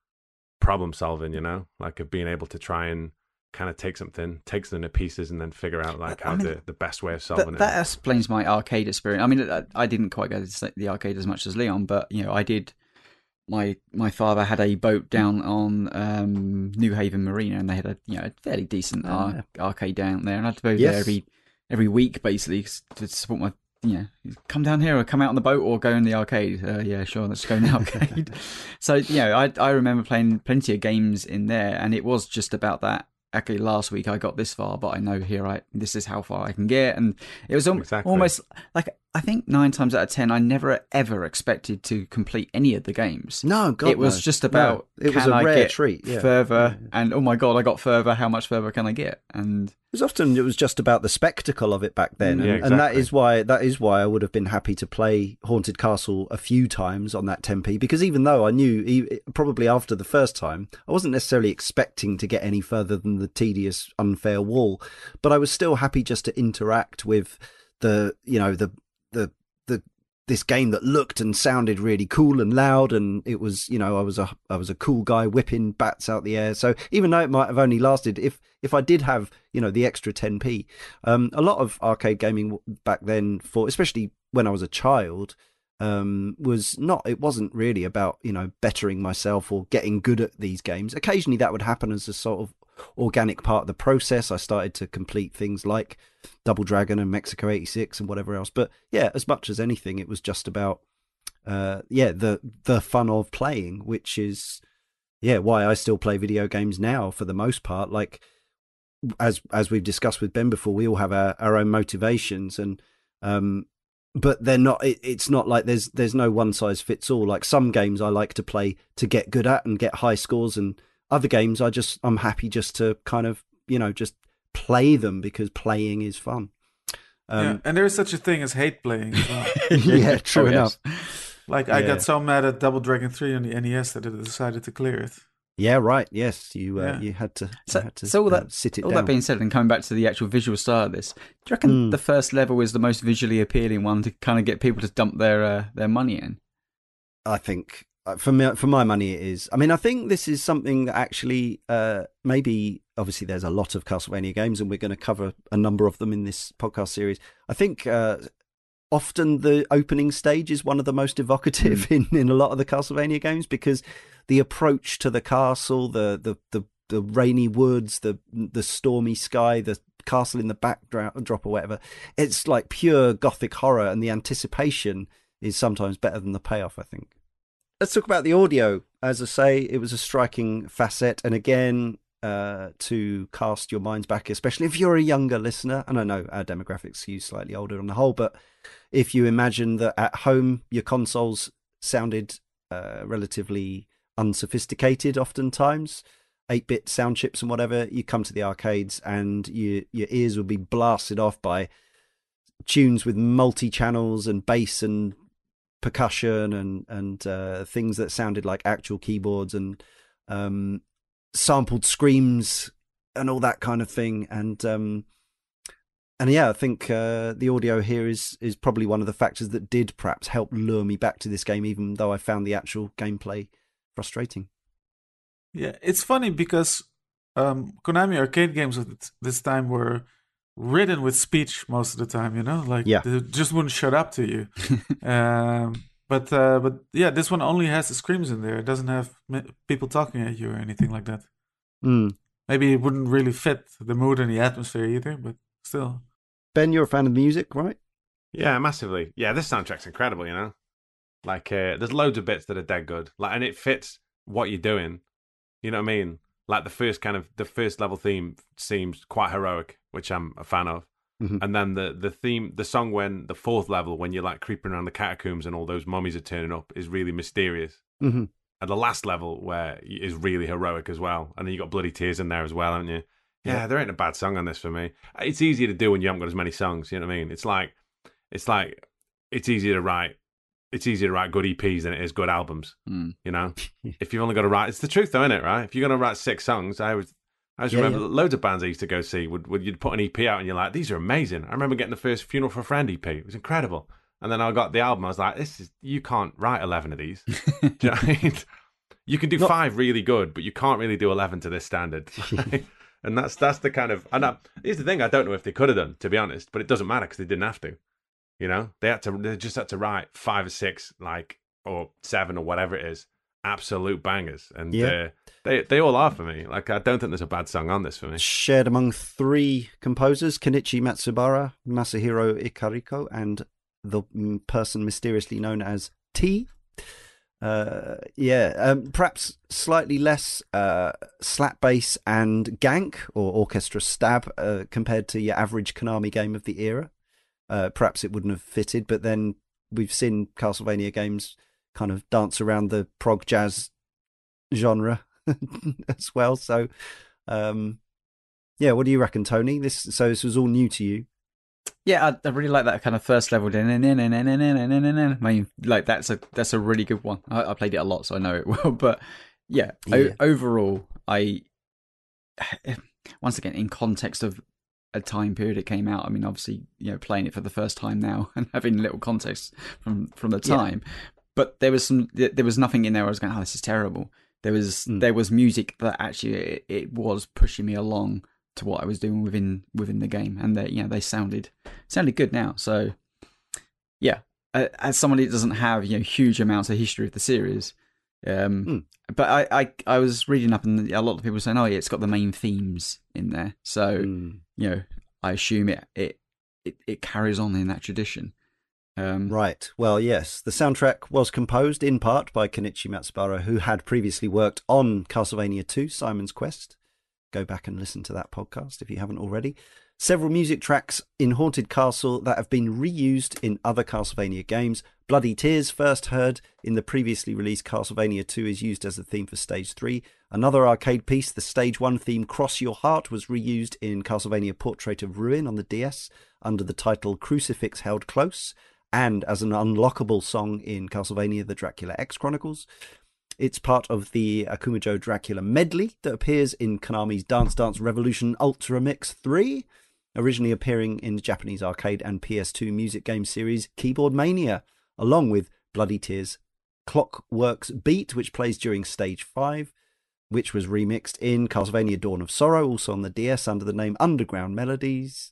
problem solving, Like of being able to try and kind of take something to pieces and then figure out like the best way of solving it. That explains my arcade experience. I mean, I didn't quite go to the arcade as much as Leon, but I did. My father had a boat down on New Haven Marina, and they had a fairly decent arcade down there, and I'd go there every week basically to support my come down here or come out on the boat or go in the arcade. Let's go in the arcade. So I remember playing plenty of games in there, and it was just about that. Actually, last week I got this far, but I know this is how far I can get, and it was almost like I think 9 times out of 10, I never ever expected to complete any of the games. No, God, it was no. just about no, it was a I rare treat. Yeah. Further, yeah. And oh my God, I got further. How much further can I get? And it was just about the spectacle of it back then, yeah, exactly. And that is why I would have been happy to play Haunted Castle a few times on that 10p, because even though I knew probably after the first time I wasn't necessarily expecting to get any further than the tedious unfair wall, but I was still happy just to interact with this game that looked and sounded really cool and loud, and it was, you know, I was a cool guy whipping bats out the air. So even though it might have only lasted, if I did have, you know, the extra 10p, a lot of arcade gaming back then, for especially when I was a child, it wasn't really about, you know, bettering myself or getting good at these games. Occasionally that would happen as a sort of organic part of the process. I started to complete things like Double Dragon and Mexico 86 and whatever else, but yeah, as much as anything, it was just about the fun of playing, which is why I still play video games now for the most part. Like as we've discussed with Ben before, we all have our own motivations, and but they're not. It's not like there's no one size fits all. Like some games I like to play to get good at and get high scores, and other games, I'm happy just to kind of, you know, just play them because playing is fun. And there is such a thing as hate playing as well. Yeah, true enough. Like, yeah. I got so mad at Double Dragon 3 on the NES that I decided to clear it. Yeah, right. Yes, you had to. So all that being said, and coming back to the actual visual style of this, do you reckon the first level is the most visually appealing one to kind of get people to dump their money in? I think. For my money, it is. I mean, I think this is something that actually maybe, obviously there's a lot of Castlevania games and we're going to cover a number of them in this podcast series. I think often the opening stage is one of the most evocative in a lot of the Castlevania games, because the approach to the castle, the rainy woods, the stormy sky, the castle in the backdrop or whatever, it's like pure gothic horror, and the anticipation is sometimes better than the payoff, I think. Let's talk about the audio. As I say, it was a striking facet. And again, to cast your minds back, especially if you're a younger listener, and I know our demographic skews slightly older on the whole, but if you imagine that at home your consoles sounded relatively unsophisticated oftentimes, 8-bit sound chips and whatever, you come to the arcades and your ears would be blasted off by tunes with multi-channels and bass and percussion and things that sounded like actual keyboards and sampled screams and all that kind of thing, and yeah, I think the audio here is probably one of the factors that did perhaps help lure me back to this game, even though I found the actual gameplay frustrating. Yeah, it's funny because Konami arcade games of this time were ridden with speech most of the time, you know, like they just wouldn't shut up to you. But yeah, this one only has the screams in there. It doesn't have people talking at you or anything like that. Maybe it wouldn't really fit the mood and the atmosphere either, but still. Ben, you're a fan of music, right? Yeah, massively. Yeah, this soundtrack's incredible, you know. Like, there's loads of bits that are dead good. Like, and it fits what you're doing. You know what I mean? Like the first level theme seems quite heroic, which I'm a fan of. And then the song when the fourth level, when you're like creeping around the catacombs and all those mummies are turning up, is really mysterious. And the last level where is really heroic as well. And then you got Bloody Tears in there as well, haven't you? Yeah, there ain't a bad song on this for me. It's easier to do when you haven't got as many songs. You know what I mean? It's like it's easier to write good EPs than it is good albums, you know? If you've only got to write... It's the truth, though, isn't it, right? If you're going to write 6 songs, I remember loads of bands I used to go see, would you'd put an EP out and you're like, these are amazing. I remember getting the first Funeral for a Friend EP. It was incredible. And then I got the album. I was like, you can't write 11 of these. Do you know what I mean? You can do 5 really good, but you can't really do 11 to this standard. Right? And that's the kind of... Here's the thing I don't know if they could have done, to be honest, but it doesn't matter because they didn't have to. You know, they just had to write 5 or 6, like, or 7 or whatever it is, absolute bangers, and they all are for me. Like, I don't think there's a bad song on this for me. Shared among 3 composers: Kenichi Matsubara, Masahiro Ikariko, and the person mysteriously known as T. Perhaps slightly less slap bass and gank or orchestra stab compared to your average Konami game of the era. Perhaps it wouldn't have fitted, but then we've seen Castlevania games kind of dance around the prog jazz genre as well. So, yeah, what do you reckon, Tony? This was all new to you. Yeah, I really like that kind of first level. Like that's a really good one. I played it a lot, so I know it well. But yeah, overall, I once again in context of a time period it came out. I mean, obviously, you know, playing it for the first time now and having little context from the time. Yeah. But there was nothing in there where I was going, oh, this is terrible. There was music that actually it was pushing me along to what I was doing within the game, and they, you know, they sounded good now. So yeah, as somebody that doesn't have, you know, huge amounts of history of the series, but I was reading up and a lot of people were saying, oh yeah, it's got the main themes in there, so you know, I assume it carries on in that tradition. Right. Well, yes, the soundtrack was composed in part by Kenichi Matsubara, who had previously worked on Castlevania II: Simon's Quest. Go back and listen to that podcast if you haven't already. Several music tracks in Haunted Castle that have been reused in other Castlevania games. Bloody Tears, first heard in the previously released Castlevania II, is used as the theme for Stage 3. Another arcade piece, the Stage 1 theme Cross Your Heart, was reused in Castlevania Portrait of Ruin on the DS under the title Crucifix Held Close, and as an unlockable song in Castlevania The Dracula X Chronicles. It's part of the Akumajo Dracula medley that appears in Konami's Dance Dance Revolution Ultra Mix 3, originally appearing in the Japanese arcade and PS2 music game series Keyboard Mania, along with Bloody Tears' Clockwork's Beat, which plays during Stage 5, which was remixed in Castlevania Dawn of Sorrow, also on the DS under the name Underground Melodies.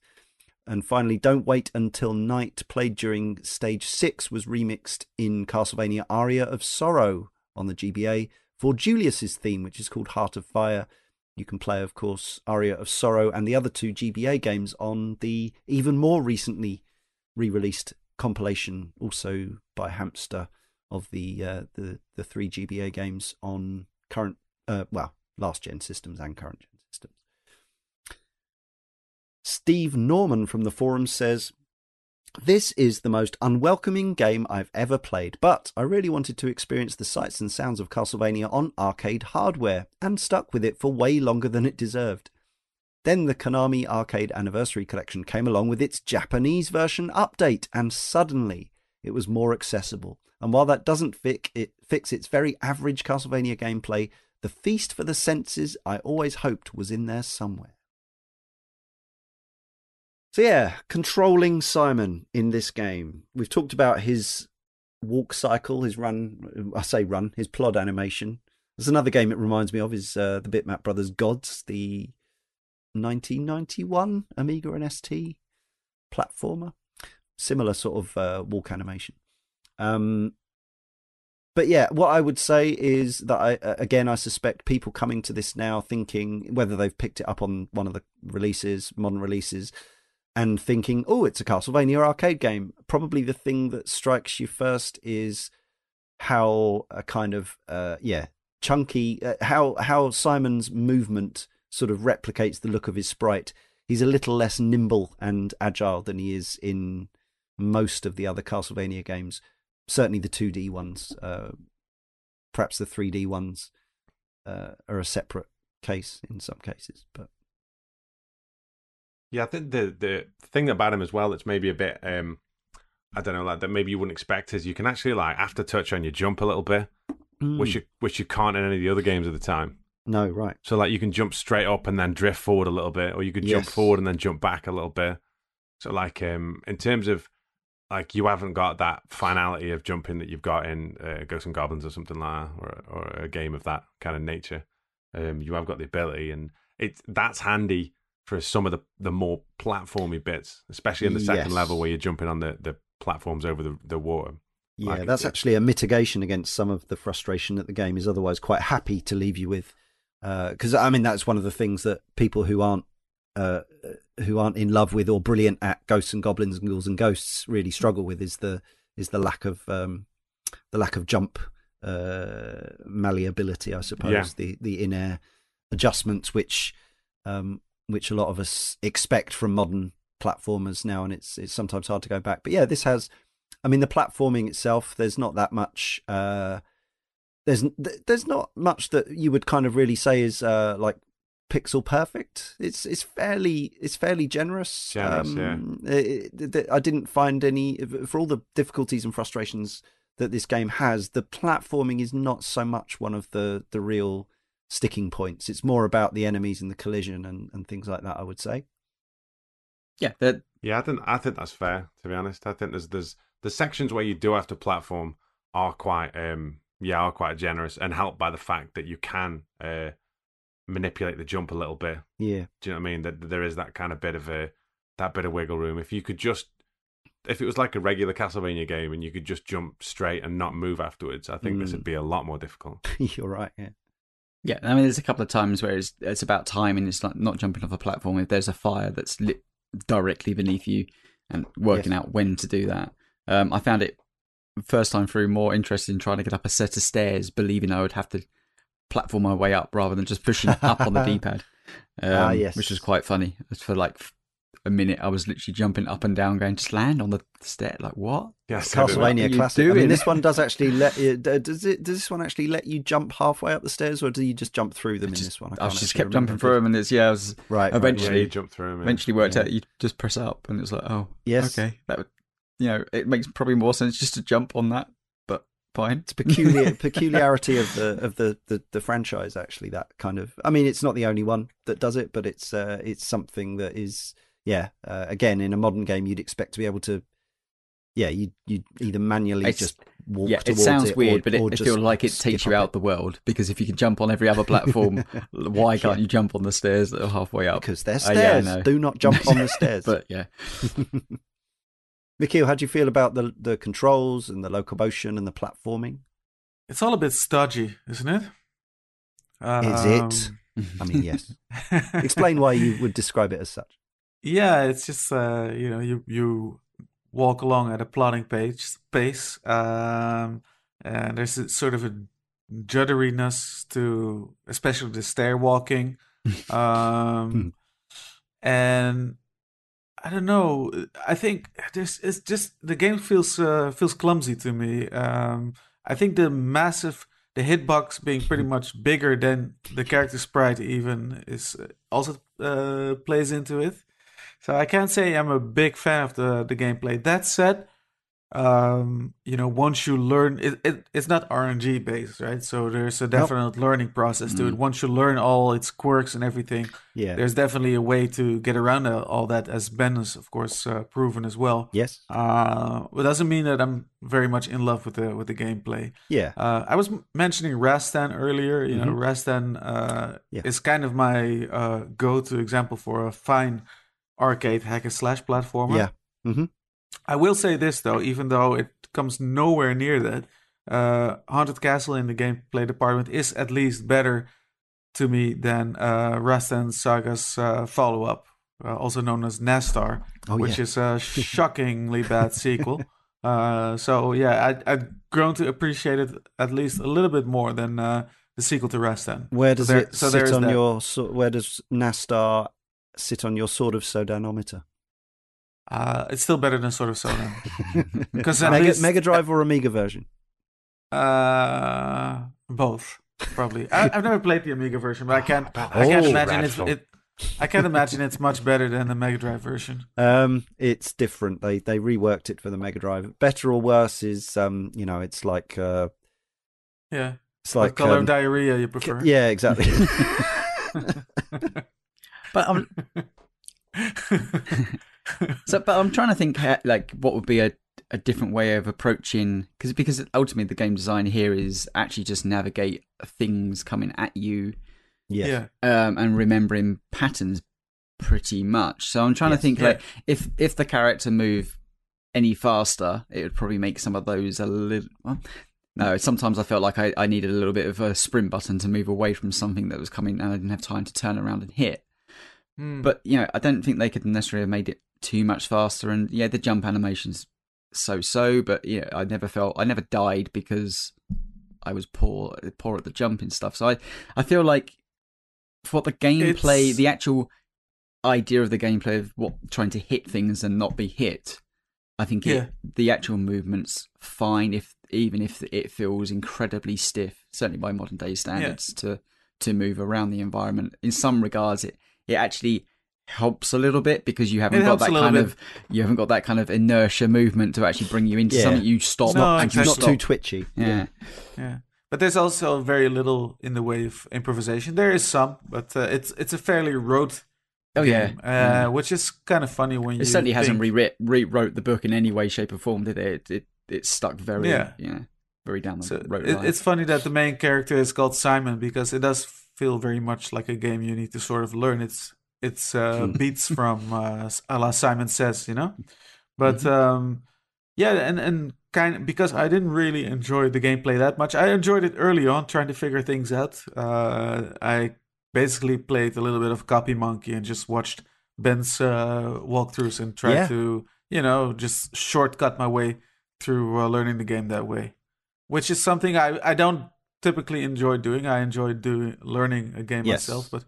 And finally, Don't Wait Until Night, played during Stage 6, was remixed in Castlevania Aria of Sorrow on the GBA for Julius's theme, which is called Heart of Fire. You can play, of course, Aria of Sorrow and the other two GBA games on the even more recently re-released compilation, also by Hamster, of the three GBA games on current, last gen systems and current gen systems. Steve Norman from the forum says, "This is the most unwelcoming game I've ever played, but I really wanted to experience the sights and sounds of Castlevania on arcade hardware and stuck with it for way longer than it deserved. Then the Konami Arcade Anniversary Collection came along with its Japanese version update, and suddenly it was more accessible. And while that doesn't fix its very average Castlevania gameplay, the feast for the senses I always hoped was in there somewhere." So yeah, controlling Simon in this game. We've talked about his walk cycle, his plod animation. There's another game it reminds me of is the Bitmap Brothers Gods, the 1991 Amiga and ST platformer. Similar sort of walk animation. But yeah, what I would say is that I suspect people coming to this now thinking, whether they've picked it up on one of the releases, modern releases, and thinking, oh, it's a Castlevania arcade game. Probably the thing that strikes you first is how a kind of, chunky, how Simon's movement sort of replicates the look of his sprite. He's a little less nimble and agile than he is in most of the other Castlevania games. Certainly the 2D ones, perhaps the 3D ones are a separate case in some cases, but. Yeah, I think the thing about him as well that's maybe a bit, that maybe you wouldn't expect is you can actually aftertouch on your jump a little bit, which you can't in any of the other games at the time. No, right. So you can jump straight up and then drift forward a little bit, or you could jump forward and then jump back a little bit. So in terms of you haven't got that finality of jumping that you've got in Ghosts and Goblins or something like that, or a game of that kind of nature. You have got the ability, and that's handy for some of the more platformy bits, especially in the second level where you're jumping on the platforms over the water. Yeah, that's actually a mitigation against some of the frustration that the game is otherwise quite happy to leave you with. Because that's one of the things that people who aren't in love with or brilliant at Ghosts and Goblins and Ghouls and Ghosts really struggle with is the lack of jump malleability, I suppose. Yeah. The in-air adjustments, which a lot of us expect from modern platformers now, and it's sometimes hard to go back. But yeah, this has, I mean, the platforming itself, there's not that much. There's not much that you would kind of really say is like pixel perfect. It's fairly generous. Yeah. I didn't find any, for all the difficulties and frustrations that this game has, the platforming is not so much one of the real sticking points. It's more about the enemies and the collision and things like that, I would say. Yeah. I think that's fair, to be honest. I think there's the sections where you do have to platform are quite generous, and helped by the fact that you can manipulate the jump a little bit. Yeah. Do you know what I mean? That there is that kind of bit of that bit of wiggle room. If it was like a regular Castlevania game and you could just jump straight and not move afterwards, I think this would be a lot more difficult. You're right, yeah. Yeah, I mean, there's a couple of times where it's about time and it's like not jumping off a platform. If there's a fire that's lit directly beneath you, and working out when to do that. I found it first time through more interested in trying to get up a set of stairs, believing I would have to platform my way up rather than just pushing up on the D-pad, which was quite funny. For like a minute, I was literally jumping up and down, going, just land on the stair. Like, what? Yes, Castlevania classic. I mean, this one does actually let you. Does this one actually let you jump halfway up the stairs, or do you just jump through them in this one? I just kept jumping through them, and it's eventually you jump through them. Eventually worked out you just press up, and it's like, oh, yes, okay, that would. You know, it makes probably more sense just to jump on that, but fine. It's peculiarity of the franchise, actually. That kind of, I mean, it's not the only one that does it, but it's something that is, again, in a modern game, you'd expect to be able to, you'd either manually just walk towards it. It sounds weird, but I feel like it takes you out the world, because if you can jump on every other platform, why can't you jump on the stairs that are halfway up? Because they're stairs. Do not jump on the stairs. But yeah. Michiel, how do you feel about the controls and the locomotion and the platforming? It's all a bit stodgy, isn't it? Is it? I mean, yes. Explain why you would describe it as such. Yeah, it's just, you walk along at a plodding pace, and there's sort of a judderiness to, especially the stair walking. And I don't know. I think it's just the game feels clumsy to me. I think the hitbox being pretty much bigger than the character sprite even is also plays into it. So I can't say I'm a big fan of the gameplay. That said, once you learn, it's not RNG based, right? So there's a definite learning process to it. Once you learn all its quirks and everything, there's definitely a way to get around all that, as Ben has, of course, proven as well. Yes. It doesn't mean that I'm very much in love with the gameplay. Yeah. I was mentioning Rastan earlier. You know, Rastan is kind of my go-to example for a fine arcade hack-and-slash platformer. Yeah. Mm-hmm. I will say this, though, even though it comes nowhere near that, Haunted Castle in the gameplay department is at least better to me than Rastan Saga's follow-up, also known as Nastar, which is a shockingly bad sequel. I've grown to appreciate it at least a little bit more than the sequel to Rastan. Where does Nastar sit on your Sword of Sodanometer? It's still better than Sword of Sodan. Mega Drive or Amiga version? Both, probably. I've never played the Amiga version, but I can't imagine it's much better than the Mega Drive version. It's different. They reworked it for the Mega Drive. Better or worse is it's like it's like color diarrhea. You prefer? Yeah, exactly. But but I'm trying to think like what would be a different way of approaching, because ultimately the game design here is actually just navigate things coming at you, and remembering patterns pretty much. So I'm trying to think like if the character move any faster, it would probably make some of those a little. Well, no, sometimes I felt like I needed a little bit of a sprint button to move away from something that was coming, and I didn't have time to turn around and hit. But, I don't think they could necessarily have made it too much faster. And, the jump animation's so-so, but, I never died because I was poor at the jumping stuff. So I feel like for the gameplay, the actual idea of the gameplay of what trying to hit things and not be hit. I think the actual movement's fine, even if it feels incredibly stiff, certainly by modern day standards, to move around the environment. In some regards, it actually helps a little bit because you haven't got that kind of inertia movement to actually bring you into something. You stop, it's not too twitchy. Yeah. But there's also very little in the way of improvisation. There is some, but it's a fairly rote. Which is kind of funny when it certainly hasn't rewrote the book in any way, shape, or form, did it? It stuck very very down the road. It's funny that the main character is called Simon because it does feel very much like a game you need to sort of learn its beats from a la Simon Says, you know. But and kind of, because I didn't really enjoy the gameplay that much. I enjoyed it early on, trying to figure things out. I basically played a little bit of Copy Monkey and just watched Ben's walkthroughs and tried to, just shortcut my way through learning the game that way, which is something I don't typically enjoy doing. I enjoy learning a game myself, but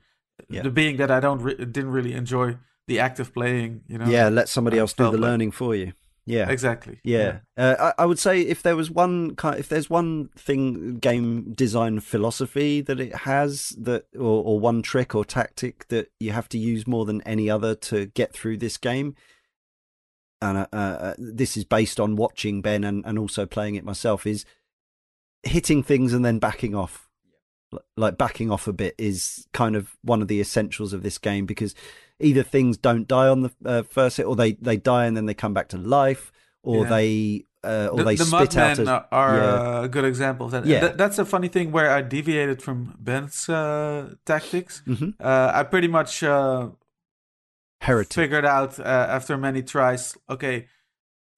being that I didn't really enjoy the act of playing, you know. Yeah, let somebody else do the learning for you. Yeah, exactly. Yeah, I would say if there's one thing game design philosophy that it has, that or one trick or tactic that you have to use more than any other to get through this game, and this is based on watching Ben and also playing it myself, is hitting things and then backing off. Like backing off a bit is kind of one of the essentials of this game, because either things don't die on the first hit, or they die and then they come back to life, or they spit out. The Mudmen are a good example of that. Yeah. That's a funny thing where I deviated from Ben's tactics. Mm-hmm. I pretty much figured out after many tries, okay,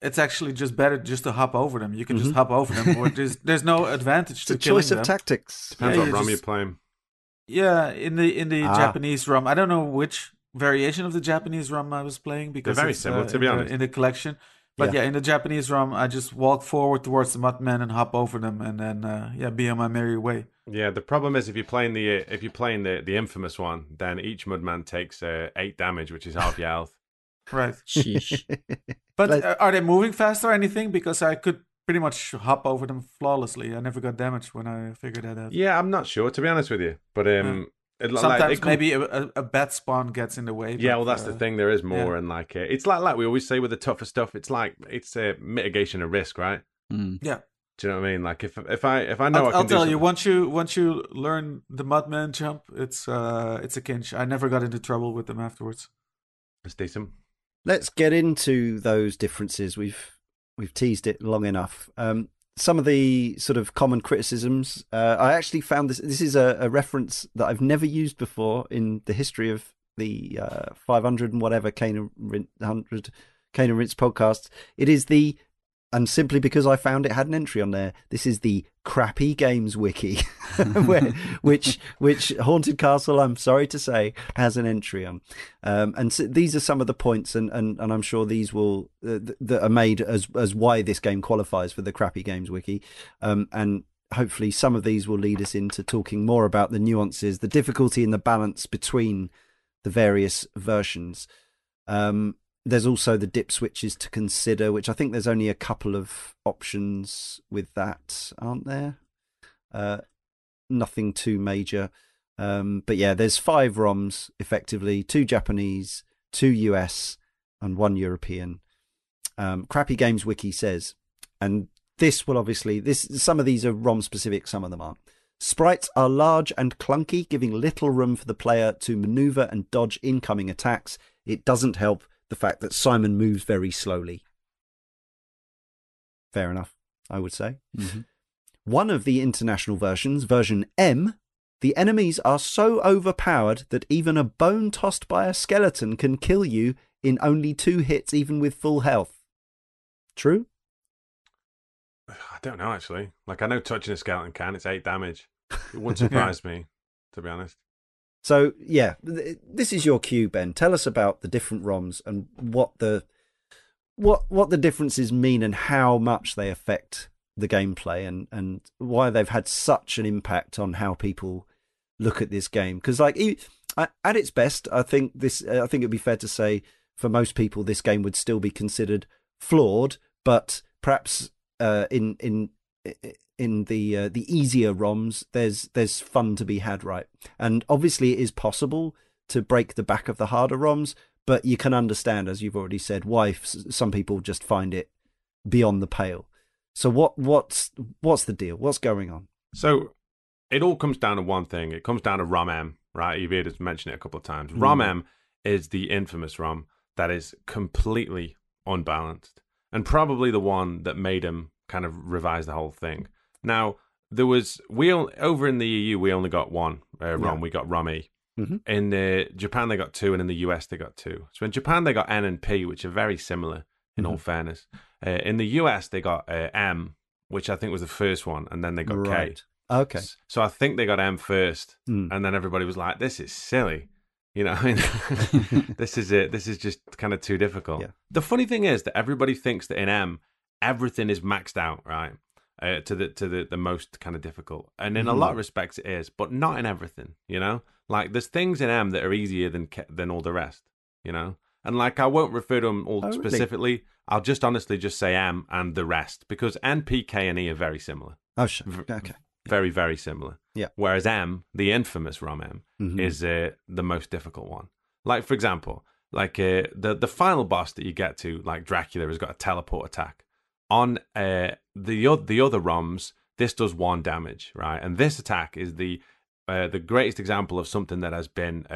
it's actually just better just to hop over them. You can just hop over them. Or there's no advantage to killing them. It's a choice of tactics. Depends what ROM you're playing. Yeah, in the Japanese ROM. I don't know which variation of the Japanese ROM I was playing, because they're very similar, to be honest, in the collection. But in the Japanese ROM, I just walk forward towards the Mudmen and hop over them, and then be on my merry way. Yeah, the problem is if you're playing the infamous one, then each Mudman takes 8 damage, which is half your health. Right. Sheesh. But are they moving faster or anything? Because I could pretty much hop over them flawlessly. I never got damaged when I figured that out. Yeah, I'm not sure, to be honest with you, but maybe a bat spawn gets in the way. But, yeah, well, that's the thing. There is more, and it's like we always say with the tougher stuff. It's like it's a mitigation of risk, right? Mm. Yeah. Do you know what I mean? Like if I know, I'll tell you. Once you learn the Mudman jump, it's a cinch. I never got into trouble with them afterwards. That's decent. Let's get into those differences. We've teased it long enough. Some of the sort of common criticisms, I actually found this is a reference that I've never used before in the history of the 500 and whatever Cane and Rinse podcasts. It is and simply because I found it had an entry on there, this is the Crappy Games Wiki, which Haunted Castle, I'm sorry to say, has an entry on. And so these are some of the points, and I'm sure these will that are made as why this game qualifies for the Crappy Games Wiki. And hopefully some of these will lead us into talking more about the nuances, the difficulty and the balance between the various versions. There's also the dip switches to consider, which I think there's only a couple of options with that, aren't there? Nothing too major. But yeah, there's 5 ROMs, effectively, 2 Japanese, 2 US, and 1 European. Crappy Games Wiki says, and this will obviously... some of these are ROM-specific, some of them aren't. Sprites are large and clunky, giving little room for the player to maneuver and dodge incoming attacks. It doesn't help the fact that Simon moves very slowly. Fair enough, I would say. Mm-hmm. One of the international versions, version M, the enemies are so overpowered that even a bone tossed by a skeleton can kill you in only 2 hits, even with full health. True? I don't know, actually. Like, I know touching a skeleton can, it's 8 damage. It wouldn't surprise me, to be honest. So, yeah, this is your cue, Ben. Tell us about the different ROMs and what the differences mean and how much they affect the gameplay and why they've had such an impact on how people look at this game. Because, like, at its best, I think this. I think it'd be fair to say for most people, this game would still be considered flawed, but perhaps in the easier ROMs, there's fun to be had, right? And obviously, it is possible to break the back of the harder ROMs, but you can understand, as you've already said, why some people just find it beyond the pale. So what's the deal? What's going on? So it all comes down to one thing. It comes down to ROM-M, right? You've heard us mention it a couple of times. ROM-M is the infamous ROM that is completely unbalanced, and probably the one that made him kind of revise the whole thing. Now, over in the EU, we only got one ROM. Yeah. We got ROM-E. Mm-hmm. In Japan, they got two, and in the US, they got two. So in Japan, they got N and P, which are very similar in all fairness. In the US, they got M, which I think was the first one, and then they got K. Okay. So I think they got M first, and then everybody was like, this is silly. You know, I mean, this is it. This is just kind of too difficult. Yeah. The funny thing is that everybody thinks that in M, everything is maxed out, right? To the most kind of difficult. And in a lot of respects it is, but not in everything, you know? Like, there's things in M that are easier than all the rest, you know? And, like, I won't refer to them all specifically. Really? I'll just honestly just say M and the rest, because N, P, K, and E are very similar. Oh, sure. Okay. Very, very similar. Yeah. Whereas M, the infamous ROM M, is the most difficult one. Like, for example, like the final boss that you get to, like Dracula, has got a teleport attack. On the other ROMs, this does one damage, right? And this attack is the greatest example of something that has been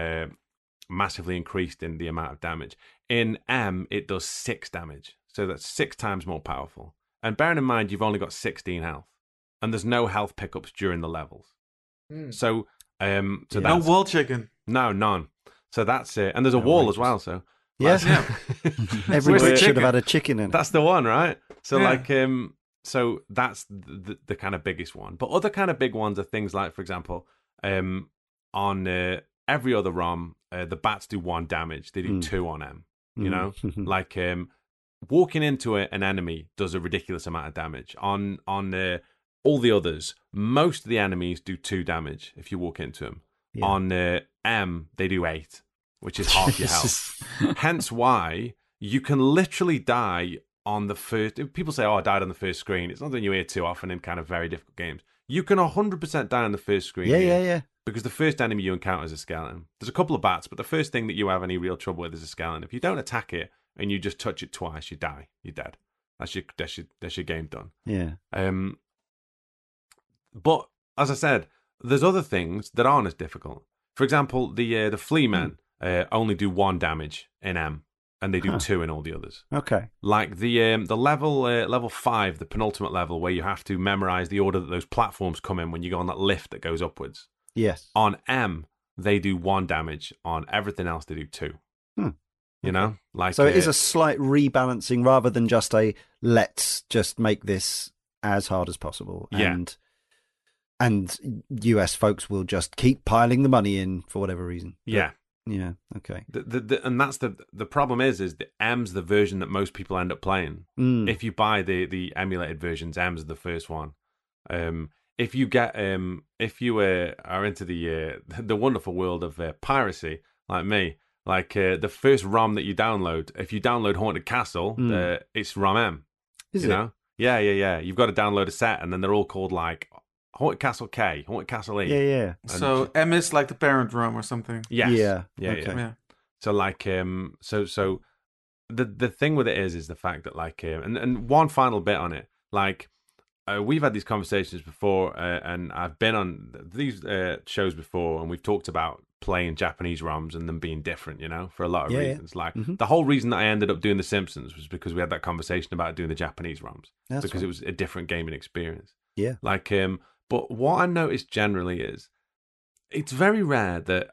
massively increased in the amount of damage. In M, it does 6 damage. So that's 6 times more powerful. And bearing in mind, you've only got 16 health. And there's no health pickups during the levels. So, no wall chicken. No, none. So that's it. And there's a wall as well, so. Yes. Everybody should have had a chicken in it. That's the one, right? So, like, so that's the kind of biggest one. But other kind of big ones are things like, for example, on every other ROM, the bats do 1 damage. They do 2 on M, you know? Like, walking into an enemy does a ridiculous amount of damage. On all the others, most of the enemies do 2 damage if you walk into them. Yeah. On M, they do 8, which is half your health. Hence why you can literally die on the first... People say, I died on the first screen. It's not something you hear too often in kind of very difficult games. You can 100% die on the first screen. Yeah. Because the first enemy you encounter is a skeleton. There's a couple of bats, but the first thing that you have any real trouble with is a skeleton. If you don't attack it and you just touch it twice, you die. You're dead. That's your game done. Yeah. But as I said, there's other things that aren't as difficult. For example, the flea men only do 1 damage in M, and they do 2 in all the others. Okay. Like the level 5, the penultimate level, where you have to memorize the order that those platforms come in when you go on that lift that goes upwards. Yes. On M, they do 1 damage. On everything else, they do 2. You know, like so it is a slight rebalancing rather than just a let's just make this as hard as possible. Yeah. And US folks will just keep piling the money in for whatever reason. But, yeah. Okay. And that's the problem is that M's the version that most people end up playing. If you buy the emulated versions, M's the first one. If you get are into the wonderful world of piracy, like me, like the first ROM that you download, if you download Haunted Castle, it's ROM M. Is it? Yeah. You've got to download a set, and then they're all called like Haunted Castle K, Haunted Castle E. Yeah. So M is like the parent ROM or something. Yes. Yeah. So like so the thing with it is the fact that like and one final bit on it, like. We've had these conversations before, and I've been on these shows before, and we've talked about playing Japanese ROMs and them being different, you know, for a lot of reasons. Yeah. Like, the whole reason that I ended up doing The Simpsons was because we had that conversation about doing the Japanese ROMs. That's because it was a different gaming experience. Yeah. Like, but what I noticed generally is it's very rare that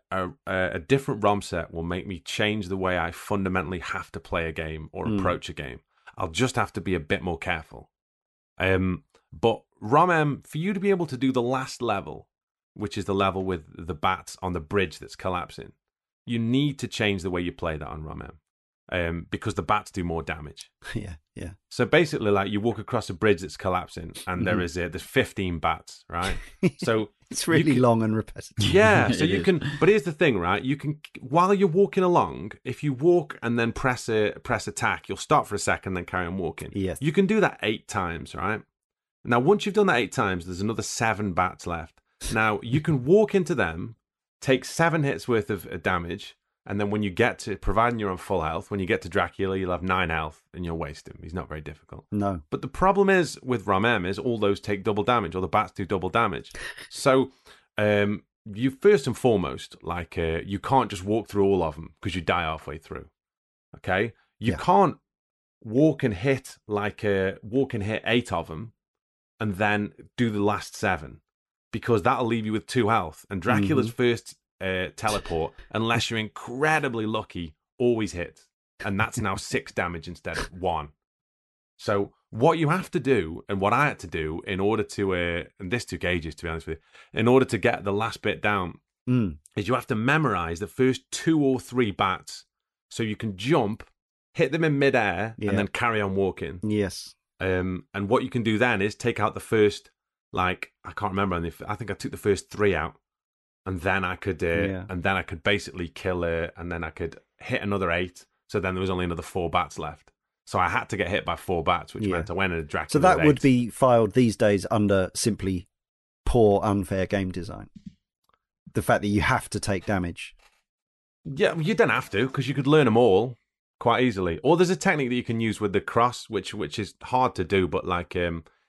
a different ROM set will make me change the way I fundamentally have to play a game or approach a game. I'll just have to be a bit more careful. But ROM M, for you to be able to do the last level, which is the level with the bats on the bridge that's collapsing, you need to change the way you play that on ROM M. because the bats do more damage. Yeah, yeah. So basically, like, you walk across a bridge that's collapsing, and there is there's 15 bats, right? So it's really long and repetitive. Yeah. So you can, but here's the thing, right? You can, while you're walking along, if you walk and then press attack, you'll stop for a second, then carry on walking. Yes. You can do that 8 times, right? Now, once you've done that 8 times, there's another 7 bats left. Now, you can walk into them, take 7 hits worth of damage, and then when you get to, providing you're on full health, when you get to Dracula, you'll have 9 health and you'll waste him. He's not very difficult. No. But the problem is with Ramem is all those take double damage, or the bats do double damage. So you first and foremost, like, you can't just walk through all of them because you die halfway through. Okay? You can't walk and hit, like, walk and hit 8 of them and then do the last 7, because that'll leave you with 2 health. And Dracula's first teleport, unless you're incredibly lucky, always hits. And that's now 6 damage instead of 1. So what you have to do, and what I had to do in order to, and this took ages to be honest with you, in order to get the last bit down, is you have to memorize the first 2 or 3 bats. So you can jump, hit them in midair, and then carry on walking. Yes. And what you can do then is take out the first, like, I can't remember. I think I took the first 3 out, and then I could, and then I could basically kill her, and then I could hit another 8. So then there was only another 4 bats left. So I had to get hit by 4 bats, which meant I went and Dracula. So that would be filed these days under simply poor, unfair game design. The fact that you have to take damage. Yeah, you don't have to, because you could learn them all quite easily. Or there's a technique that you can use with the cross, which is hard to do, but like,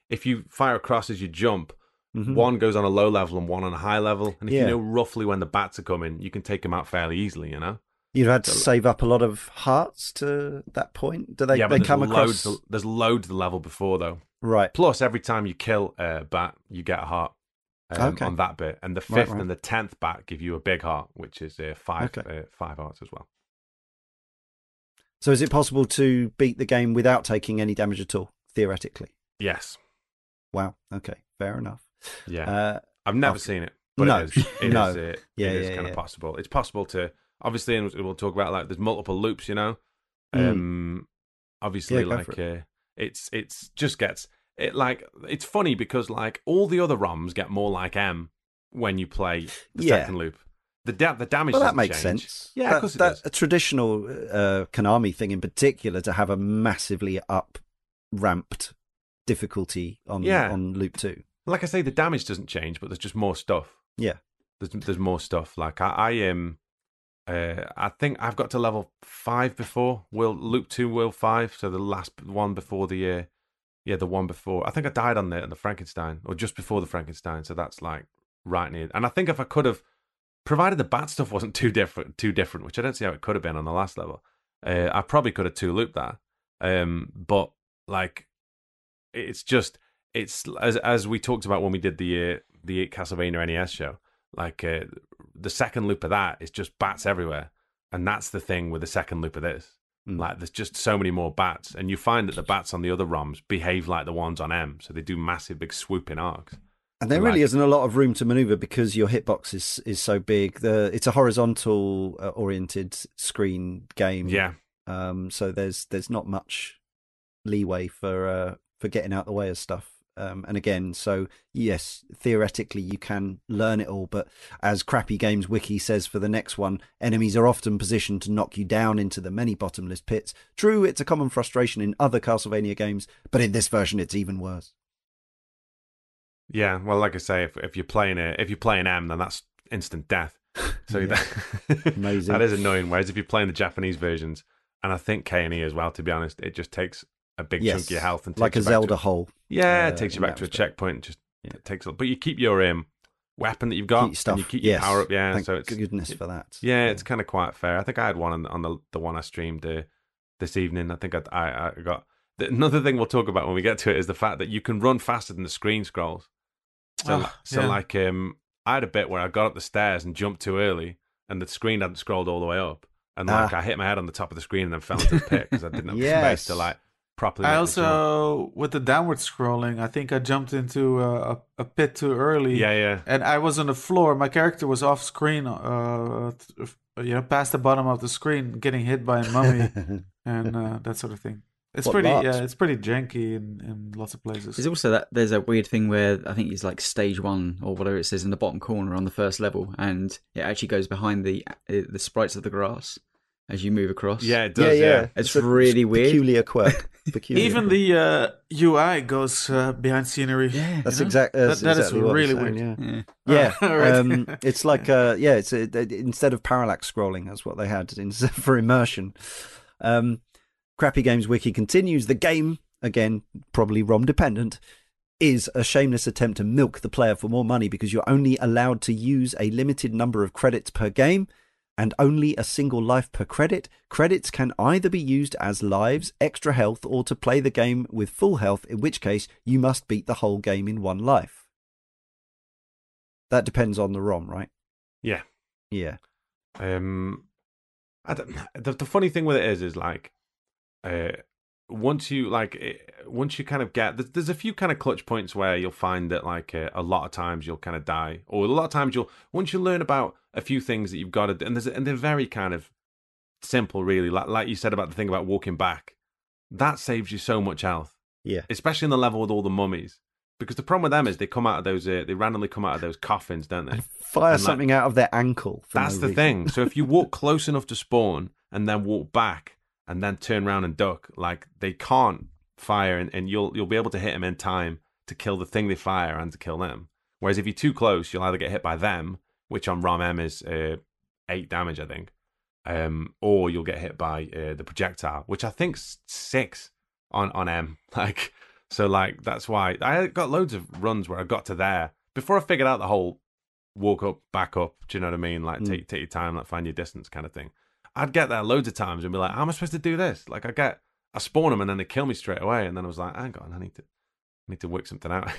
if you fire across as you jump, one goes on a low level and one on a high level. And if you know roughly when the bats are coming, you can take them out fairly easily, you know? You've had to save up a lot of hearts to that point? Do they, yeah, but they come loads, across? There's loads the level before, though. Right. Plus, every time you kill a bat, you get a heart on that bit. And the 5th and the 10th bat give you a big heart, which is 5 hearts as well. So is it possible to beat the game without taking any damage at all, theoretically? Yes. Wow. Okay. Fair enough. Yeah. I've never seen it, but it is kind of possible. It's possible to, obviously, and we'll talk about, like, there's multiple loops, you know? Obviously, like, it's just gets, it like, it's funny because, like, all the other ROMs get more like M when you play the second loop. The damage doesn't change. Well, that makes sense. Yeah, of course it does. A traditional Konami thing in particular, to have a massively up-ramped difficulty on loop 2. Like I say, the damage doesn't change, but there's just more stuff. Yeah, there's more stuff. Like I think I've got to level 5 before loop 2, world 5. So the last one before the the one before. I think I died on the Frankenstein, or just before the Frankenstein. So that's like right near. And I think if I could have, provided the bat stuff wasn't too different, which I don't see how it could have been on the last level, I probably could have 2-looped that. But like, it's just, it's as we talked about when we did the Castlevania NES show. Like the second loop of that is just bats everywhere, and that's the thing with the second loop of this. Like, there's just so many more bats, and you find that the bats on the other ROMs behave like the ones on M, so they do massive big swooping arcs. And there really isn't a lot of room to manoeuvre because your hitbox is so big. It's a horizontal oriented screen game. Yeah. So there's not much leeway for getting out the way of stuff. And again, so yes, theoretically you can learn it all, but as Crappy Games Wiki says for the next one, enemies are often positioned to knock you down into the many bottomless pits. True, it's a common frustration in other Castlevania games, but in this version it's even worse. Yeah, well, like I say, if you're playing M, then that's instant death. So amazing. That is annoying. Whereas if you're playing the Japanese versions, and I think K&E as well, to be honest, it just takes a big chunk of your health and like a Zelda hole. Yeah, it takes you back to a checkpoint. And just it takes, but you keep your weapon that you've got, and you keep your power up. Yeah, thank goodness for that. Yeah, it's kind of quite fair. I think I had one on the one I streamed this evening. I think I got another thing we'll talk about when we get to it is the fact that you can run faster than the screen scrolls. So I had a bit where I got up the stairs and jumped too early, and the screen hadn't scrolled all the way up, and like I hit my head on the top of the screen and then fell into the pit because I didn't have the space to like properly. I also, with the downward scrolling, I think I jumped into a pit too early. Yeah, yeah. And I was on the floor. My character was off screen, past the bottom of the screen, getting hit by a mummy and that sort of thing. It's it's pretty janky in lots of places. There's also that there's a weird thing where I think it's like stage one or whatever it says in the bottom corner on the first level, and it actually goes behind the sprites of the grass as you move across. Yeah, it does. Yeah, yeah. It's really weird. Peculiar quirk. Even the UI goes behind scenery. Yeah, that's exactly what it's saying, yeah. Yeah. Yeah. It's like instead of parallax scrolling, that's what they had for immersion. Crappy Games Wiki continues, the game, again, probably ROM dependent, is a shameless attempt to milk the player for more money because you're only allowed to use a limited number of credits per game and only a single life per credit. Credits can either be used as lives, extra health, or to play the game with full health, in which case you must beat the whole game in one life. That depends on the ROM, right? Yeah. Yeah. The funny thing with it is like, once you kind of get, there's a few kind of clutch points where you'll find that like a lot of times you'll kind of die, or a lot of times once you learn about a few things that you've got to do, and they're very kind of simple really, like you said about the thing about walking back, that saves you so much health. Yeah, especially in the level with all the mummies, because the problem with them is they come out of those they randomly come out of those coffins, don't they? Fire something out of their ankle. That's the thing. So if you walk close enough to spawn and then walk back, and then turn around and duck, like they can't fire, and you'll be able to hit them in time to kill the thing they fire and to kill them. Whereas if you're too close, you'll either get hit by them, which on ROM M is 8 damage, I think, or you'll get hit by the projectile, which I think's 6 on M. So that's why I got loads of runs where I got to there before I figured out the whole walk up, back up. Do you know what I mean? Like take your time, like find your distance kind of thing. I'd get there loads of times and be like, how am I supposed to do this? Like I spawn them and then they kill me straight away. And then I was like, hang on, I need to work something out.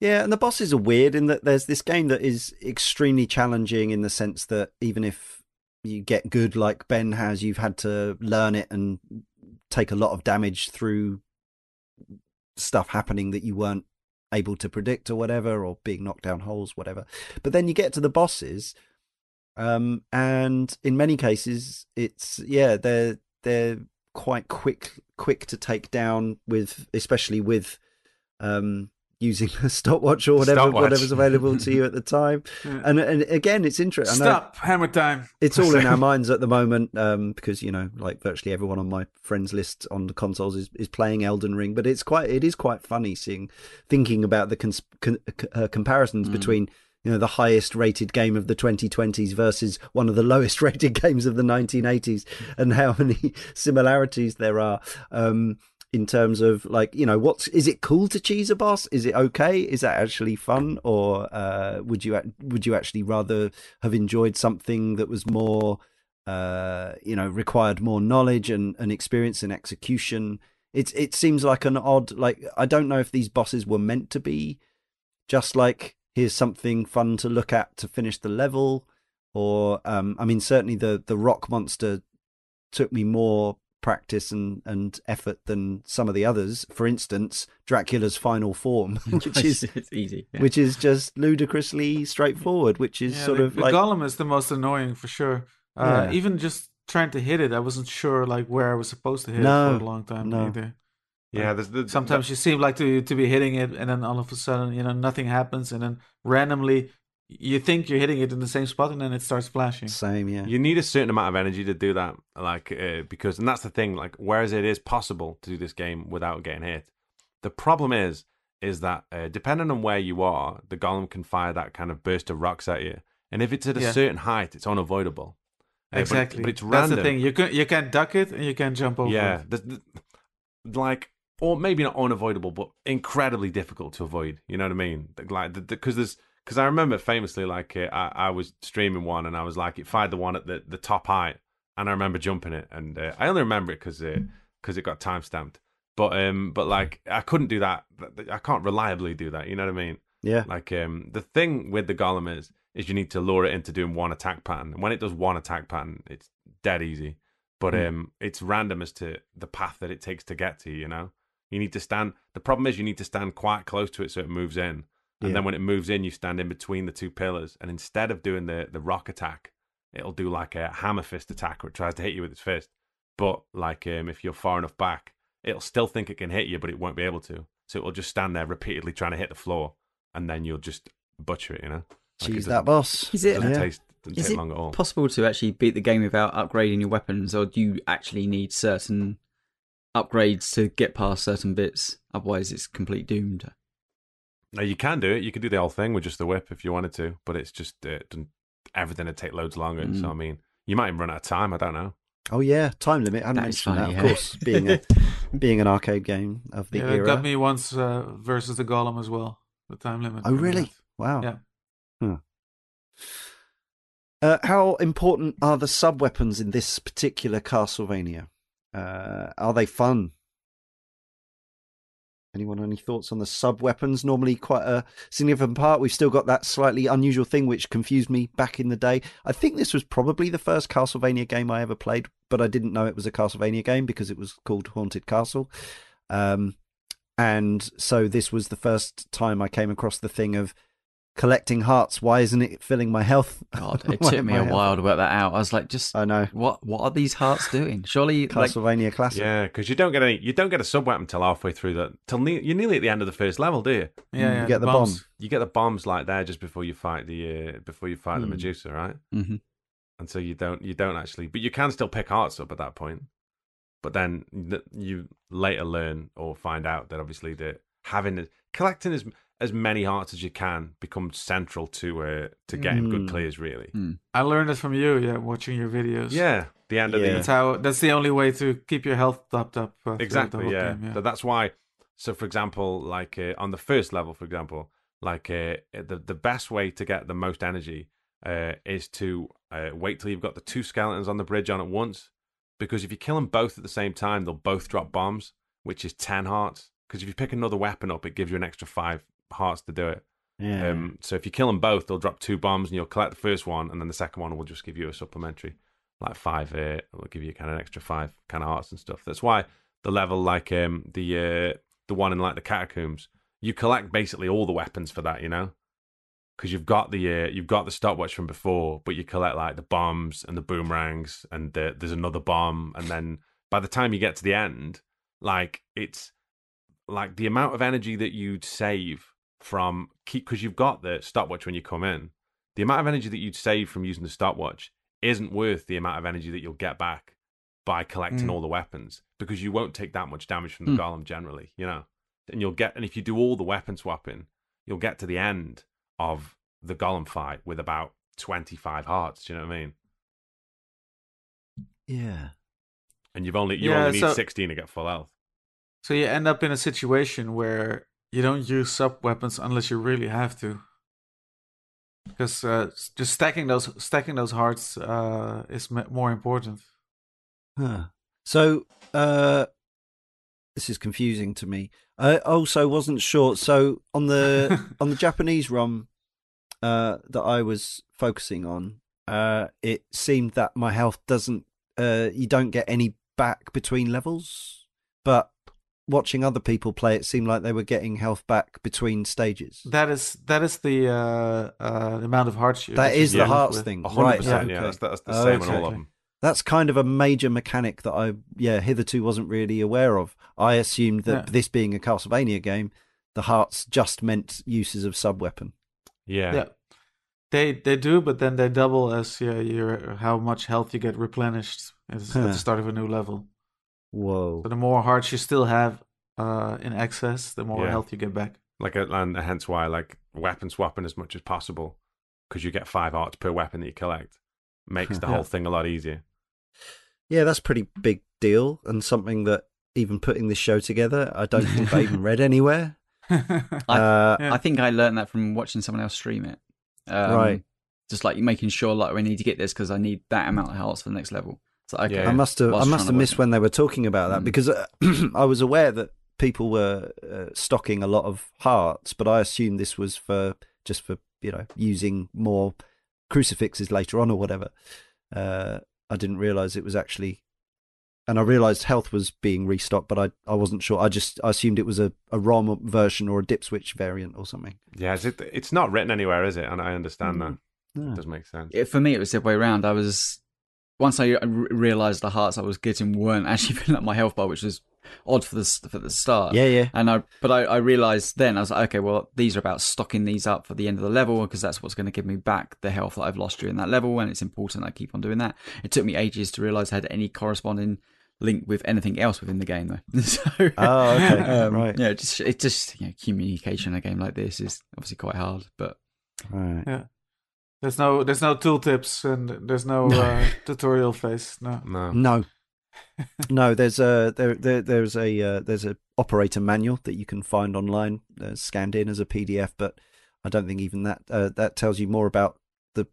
Yeah, and the bosses are weird in that there's this game that is extremely challenging in the sense that even if you get good like Ben has, you've had to learn it and take a lot of damage through stuff happening that you weren't able to predict or whatever, or being knocked down holes, whatever. But then you get to the bosses, and in many cases it's they're quite quick to take down, with especially with using a stopwatch or whatever's available to you at the time. Yeah. And again, it's interesting. Stop hammer time. It's all in our minds at the moment, because virtually everyone on my friends list on the consoles is playing Elden Ring. But it is quite funny thinking about the comparisons between the highest rated game of the 2020s versus one of the lowest rated games of the 1980s, and how many similarities there are in terms of is it cool to cheese a boss? Is it okay? Is that actually fun? Or would you actually rather have enjoyed something that was more, required more knowledge and experience and execution? It seems like an odd, I don't know if these bosses were meant to be just like, here's something fun to look at to finish the level, or certainly the rock monster took me more practice and effort than some of the others. For instance, Dracula's final form, which is it's easy, yeah. Which is just ludicrously straightforward. Which is the golem is the most annoying for sure. Even just trying to hit it, I wasn't sure where I was supposed to hit it for a long time either. Yeah, sometimes you seem like to be hitting it, and then all of a sudden, nothing happens, and then randomly you think you're hitting it in the same spot, and then it starts flashing. Same, yeah. You need a certain amount of energy to do that, because, and that's the thing. Whereas it is possible to do this game without getting hit, the problem is that depending on where you are, the golem can fire that kind of burst of rocks at you, and if it's at a certain height, it's unavoidable. Exactly, but it's random. That's the thing. You can duck it, and you can jump over. Yeah, or maybe not unavoidable, but incredibly difficult to avoid. You know what I mean? Because I remember famously, I was streaming one, and I was it fired the one at the top height, and I remember jumping it, and I only remember it because it got time stamped. But I couldn't do that. I can't reliably do that. You know what I mean? Yeah. The thing with the golem is you need to lure it into doing one attack pattern, and when it does one attack pattern, it's dead easy. But it's random as to the path that it takes to get to you, you know? You need to stand... The problem is you need to stand quite close to it so it moves in. And then when it moves in, you stand in between the two pillars. And instead of doing the rock attack, it'll do like a hammer fist attack where it tries to hit you with its fist. But like if you're far enough back, it'll still think it can hit you, but it won't be able to. So it'll just stand there repeatedly trying to hit the floor. And then you'll just butcher it, you know? Like Cheese that boss. Is it doesn't taste... Is it possible to actually beat the game without upgrading your weapons, or do you actually need certain upgrades to get past certain bits? Otherwise, it's complete doomed. No, you can do it. You could do the whole thing with just the whip if you wanted to, but it's just everything would take loads longer. So, I mean, you might even run out of time. I don't know. Oh, yeah. Time limit. I hadn't mentioned that, of course, being an arcade game of the era. It got me once versus the Golem as well, the time limit. Oh, really? Wow. Yeah. Hmm. How important are the sub-weapons in this particular Castlevania? Are they fun? Anyone have any thoughts on the sub-weapons? Normally quite a significant part. We've still got that slightly unusual thing which confused me back in the day. I think this was probably the first Castlevania game I ever played, but I didn't know it was a Castlevania game because it was called Haunted Castle. And so this was the first time I came across the thing of collecting hearts. Why isn't it filling my health? God, it took me a while to work that out. I was like, just I know what are these hearts doing? Surely Castlevania classic. Yeah, because you don't get a sub weapon till halfway through that. You're nearly at the end of the first level, do you? Yeah, you get the bombs. You get the bombs like there just before you fight the the Medusa, right? Mm-hmm. And so you don't actually, but you can still pick hearts up at that point. But then you later learn or find out that obviously that collecting as many hearts as you can becomes central to getting good players, really. I learned it from you, watching your videos. Yeah, the end of the... That's the only way to keep your health topped up. Exactly, game, yeah. So that's why, so for example, like on the first level, for example, like the best way to get the most energy is to wait till you've got the two skeletons on the bridge on at once, because if you kill them both at the same time, they'll both drop bombs, which is 10 hearts. Because if you pick another weapon up, it gives you an extra 5 hearts to do it. Yeah. So if you kill them both, they'll drop 2 bombs, and you'll collect the first one, and then the second one will just give you a supplementary, like 5. Will give you kind of an extra 5 kind of hearts and stuff. That's why the level, like the one in like the catacombs, you collect basically all the weapons for that, you know, because you've got the stopwatch from before, but you collect like the bombs and the boomerangs, and there's another bomb, and then by the time you get to the end, like it's like the amount of energy that you'd save from because you've got the stopwatch when you come in, the amount of energy that you'd save from using the stopwatch isn't worth the amount of energy that you'll get back by collecting all the weapons, because you won't take that much damage from the golem generally, you know. And if you do all the weapon swapping, you'll get to the end of the golem fight with about 25 hearts. Do you know what I mean? Yeah. And you only need 16 to get full health. So you end up in a situation where you don't use sub-weapons unless you really have to. Because just stacking those hearts is more important. Huh. So, this is confusing to me. I also wasn't sure. So on the Japanese ROM that I was focusing on, it seemed that my health doesn't... you don't get any back between levels, but watching other people play, it seemed like they were getting health back between stages. That is the amount of hearts. That is the hearts thing, 100%, right? Yeah, okay. That's the same on all of them. That's kind of a major mechanic that I hitherto wasn't really aware of. I assumed that this being a Castlevania game, the hearts just meant uses of sub weapon. Yeah. They do, but then they double as how much health you get replenished at the start of a new level. Whoa! So the more hearts you still have in excess, the more health you get back. And hence why, like, weapon swapping as much as possible, because you get 5 hearts per weapon that you collect, makes the whole thing a lot easier. Yeah, that's a pretty big deal, and something that even putting this show together, I don't think I even read anywhere. I think I learned that from watching someone else stream it. Right. Just like making sure, like, I need to get this because I need that amount of hearts for the next level. Okay. Yeah. I must have missed when they were talking about that, because I was aware that people were stocking a lot of hearts, but I assumed this was for using more crucifixes later on or whatever. I didn't realize it was actually and I realized health was being restocked, but I wasn't sure. I assumed it was a ROM version or a dip switch variant or something. Yeah, it's not written anywhere, is it? And I understand that. Yeah. It does make sense. For me, it was the way around. Once I realized the hearts I was getting weren't actually filling up my health bar, which was odd for the start. Yeah, yeah. But I realized then, I was like, okay, well, these are about stocking these up for the end of the level, because that's what's going to give me back the health that I've lost during that level, and it's important I keep on doing that. It took me ages to realize I had any corresponding link with anything else within the game, though. Right. Yeah, it's just communication in a game like this is obviously quite hard, but right. Yeah. There's no tooltips and there's no tutorial phase. No. No, there's a operator manual that you can find online, scanned in as a PDF, but I don't think even that tells you more about the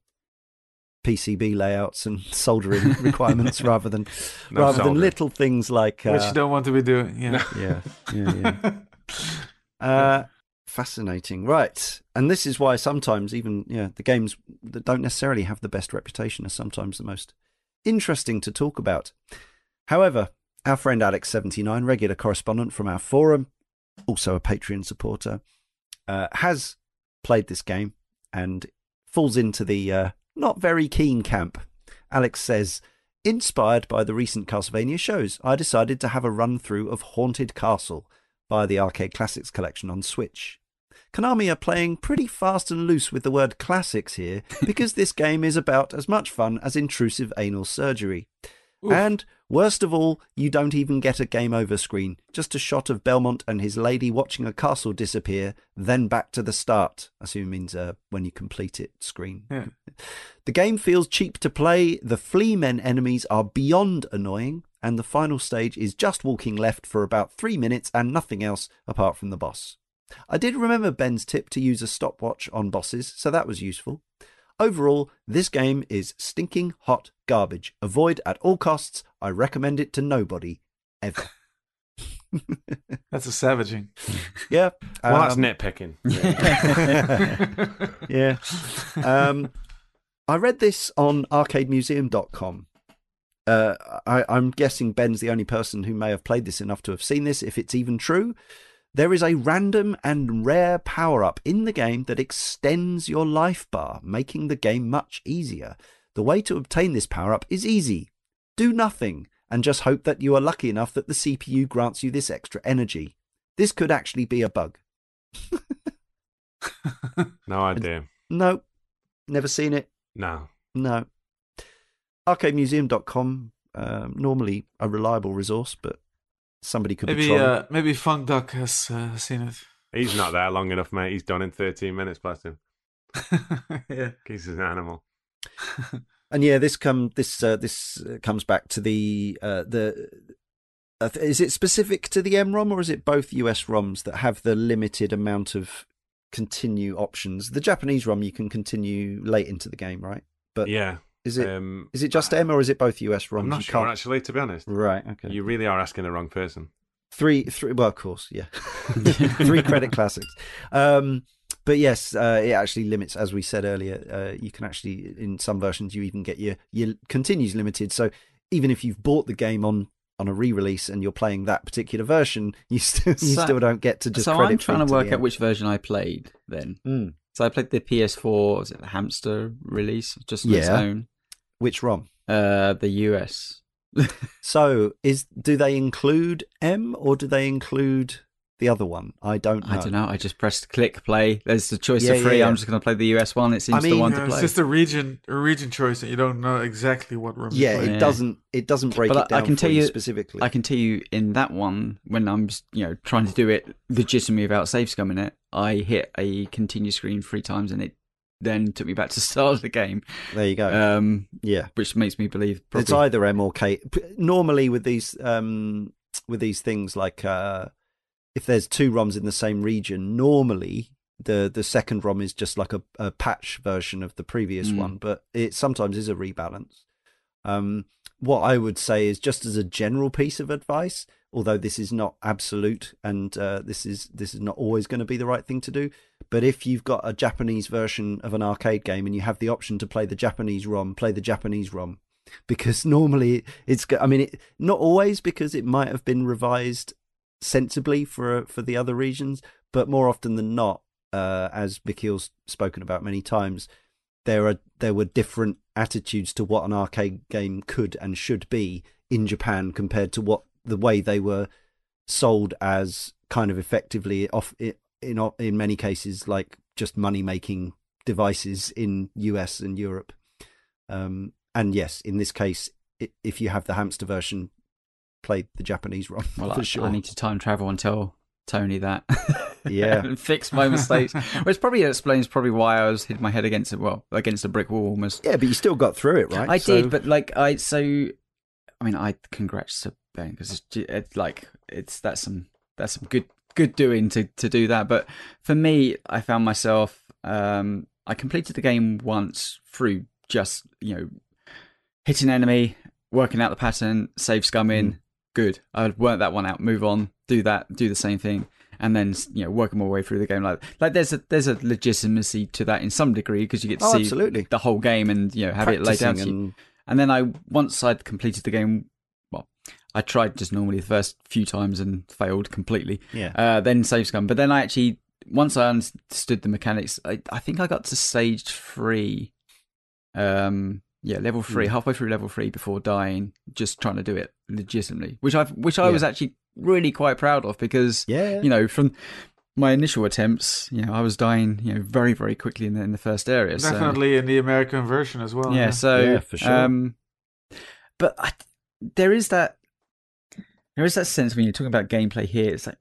PCB layouts and soldering requirements rather than little things like which you don't want to be doing. Yeah, fascinating, right? And this is why sometimes even the games that don't necessarily have the best reputation are sometimes the most interesting to talk about. However, our friend Alex79, regular correspondent from our forum, also a Patreon supporter, has played this game and falls into the not very keen camp. Alex says, inspired by the recent Castlevania shows, I decided to have a run-through of Haunted Castle via the Arcade Classics collection on Switch. Konami are playing pretty fast and loose with the word classics here, because this game is about as much fun as intrusive anal surgery. Oof. And worst of all, you don't even get a game over screen, just a shot of Belmont and his lady watching a castle disappear, then back to the start. I assume it means when you complete it screen. Yeah. The game feels cheap to play, the flea men enemies are beyond annoying, and the final stage is just walking left for about 3 minutes and nothing else apart from the boss. I did remember Ben's tip to use a stopwatch on bosses, so that was useful. Overall, this game is stinking hot garbage. Avoid at all costs. I recommend it to nobody, ever. That's a savaging. Yeah. Well, that's nitpicking. Yeah. I read this on arcademuseum.com. I'm guessing Ben's the only person who may have played this enough to have seen this, if it's even true. There is a random and rare power-up in the game that extends your life bar, making the game much easier. The way to obtain this power-up is easy. Do nothing, and just hope that you are lucky enough that the CPU grants you this extra energy. This could actually be a bug. No idea. No. Never seen it. No. Arcademuseum.com, normally a reliable resource, but somebody could maybe be trolling. Maybe Funk Duck has seen it. He's not there long enough, mate. He's done in 13 minutes, bless him. Yeah, he's an animal. And yeah, this comes back to the is it specific to the MROM or is it both US ROMs that have the limited amount of continue options? The Japanese ROM you can continue late into the game, right? But yeah. Is it just M or is it both US ROMs? I'm not sure, actually, to be honest. Right, okay. You really are asking the wrong person. Three. Well, of course, yeah. 3 credit classics. But yes, it actually limits, as we said earlier, you can actually, in some versions, you even get your continues limited. So even if you've bought the game on a re-release and you're playing that particular version, you still don't get to just credit. So I'm trying to work out which version I played then. Mm. So I played the PS4, was it the Hamster release, just on its own. Which ROM? The US. So do they include M or do they include the other one? I don't know. I just pressed click play. There's the choice of free. Yeah. I'm just going to play the US one. It seems the one to play. It's just a region choice that you don't know exactly what ROM. Yeah, it doesn't break it down. I can tell you specifically. I can tell you in that one when I'm trying to do it legitimately without save scumming it, I hit a continue screen 3 times and it then took me back to start of the game. There you go. Which makes me believe probably it's either M or K. Normally with these things like if there's 2 ROMs in the same region, normally the second ROM is just like a patch version of the previous one, but it sometimes is a rebalance. What I would say is just as a general piece of advice, although this is not absolute and this is not always going to be the right thing to do, but if you've got a Japanese version of an arcade game and you have the option to play the Japanese ROM, because normally it's, I mean, it, not always, because it might have been revised sensibly for the other regions, but more often than not, as Michiel's spoken about many times, there were different attitudes to what an arcade game could and should be in Japan compared to what the way they were sold as kind of effectively off in many cases like just money making devices in US and Europe. And yes, in this case, if you have the Hamster version, played the Japanese ROM. Well, for sure. I need to time travel and tell Tony that. Yeah. And fix my mistakes. Which probably explains why I was hitting my head against it, well, against a brick wall almost. Yeah, but you still got through it, right? I did, but like I mean, congrats to Ben, because that's some good doing to do that. But for me, I found myself I completed the game once through just, you know, hitting an enemy, working out the pattern, save scum in, good. I would work that one out, move on, do that, do the same thing, and then, you know, working my way through the game. Like there's a legitimacy to that in some degree, because you get to see absolutely the whole game and, you know, have practicing it laid down to you. And then once I'd completed the game, well, I tried just normally the first few times and failed completely. Yeah. Then save scum. But then I actually, once I understood the mechanics, I think I got to stage 3. Yeah, level 3, halfway through level 3 before dying, just trying to do it legitimately, which I was actually really quite proud of, because you know, from my initial attempts, you know, I was dying, you know, very, very quickly in the first area. Definitely so. In the American version as well. Yeah. So yeah, for sure. But there is that sense when you're talking about gameplay here. It's like,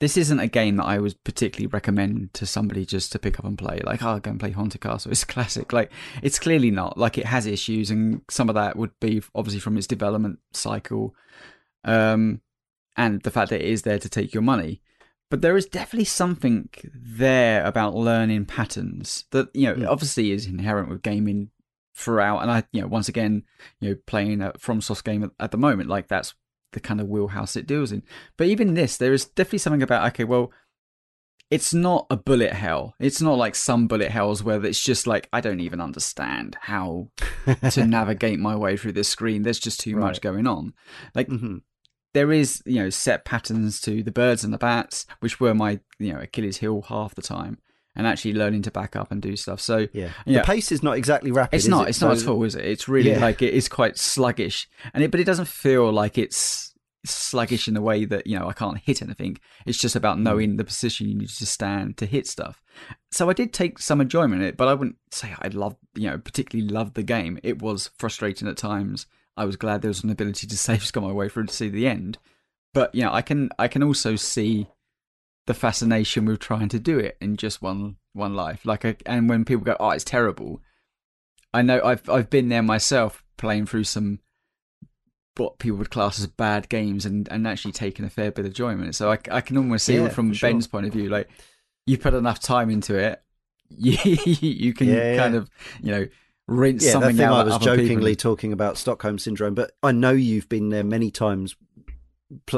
this isn't a game that I would particularly recommend to somebody just to pick up and play. Like, oh, go and play Haunted Castle. It's classic. Like, it's clearly not. Like, it has issues, and some of that would be obviously from its development cycle, and the fact that it is there to take your money. But there is definitely something there about learning patterns that, you know, obviously is inherent with gaming throughout. And I, you know, once again, you know, playing a FromSoft game at the moment, like, that's the kind of wheelhouse it deals in. But even this, there is definitely something about, okay, well, it's not a bullet hell. It's not like some bullet hells where it's just like, I don't even understand how to navigate my way through this screen. There's just too much going on. Like, there is, you know, set patterns to the birds and the bats, which were my, you know, Achilles heel half the time, and actually learning to back up and do stuff. So the pace is not exactly rapid. It's not at all, is it? It's really like, it is quite sluggish, and but it doesn't feel like it's sluggish in the way that, you know, I can't hit anything. It's just about knowing the position you need to stand to hit stuff. So I did take some enjoyment in it, but I wouldn't say I particularly loved the game. It was frustrating at times. I was glad there was an ability to save scum my way through to see the end. But, you know, I can also see the fascination with trying to do it in just one life, and when people go, "Oh, it's terrible," I know I've been there myself, playing through some what people would class as bad games, and actually taking a fair bit of joy in it. So I can almost see it from Ben's point of view. Like, you put enough time into it, you can kind of you know, rinse something out. I was jokingly talking about Stockholm syndrome, but I know you've been there many times.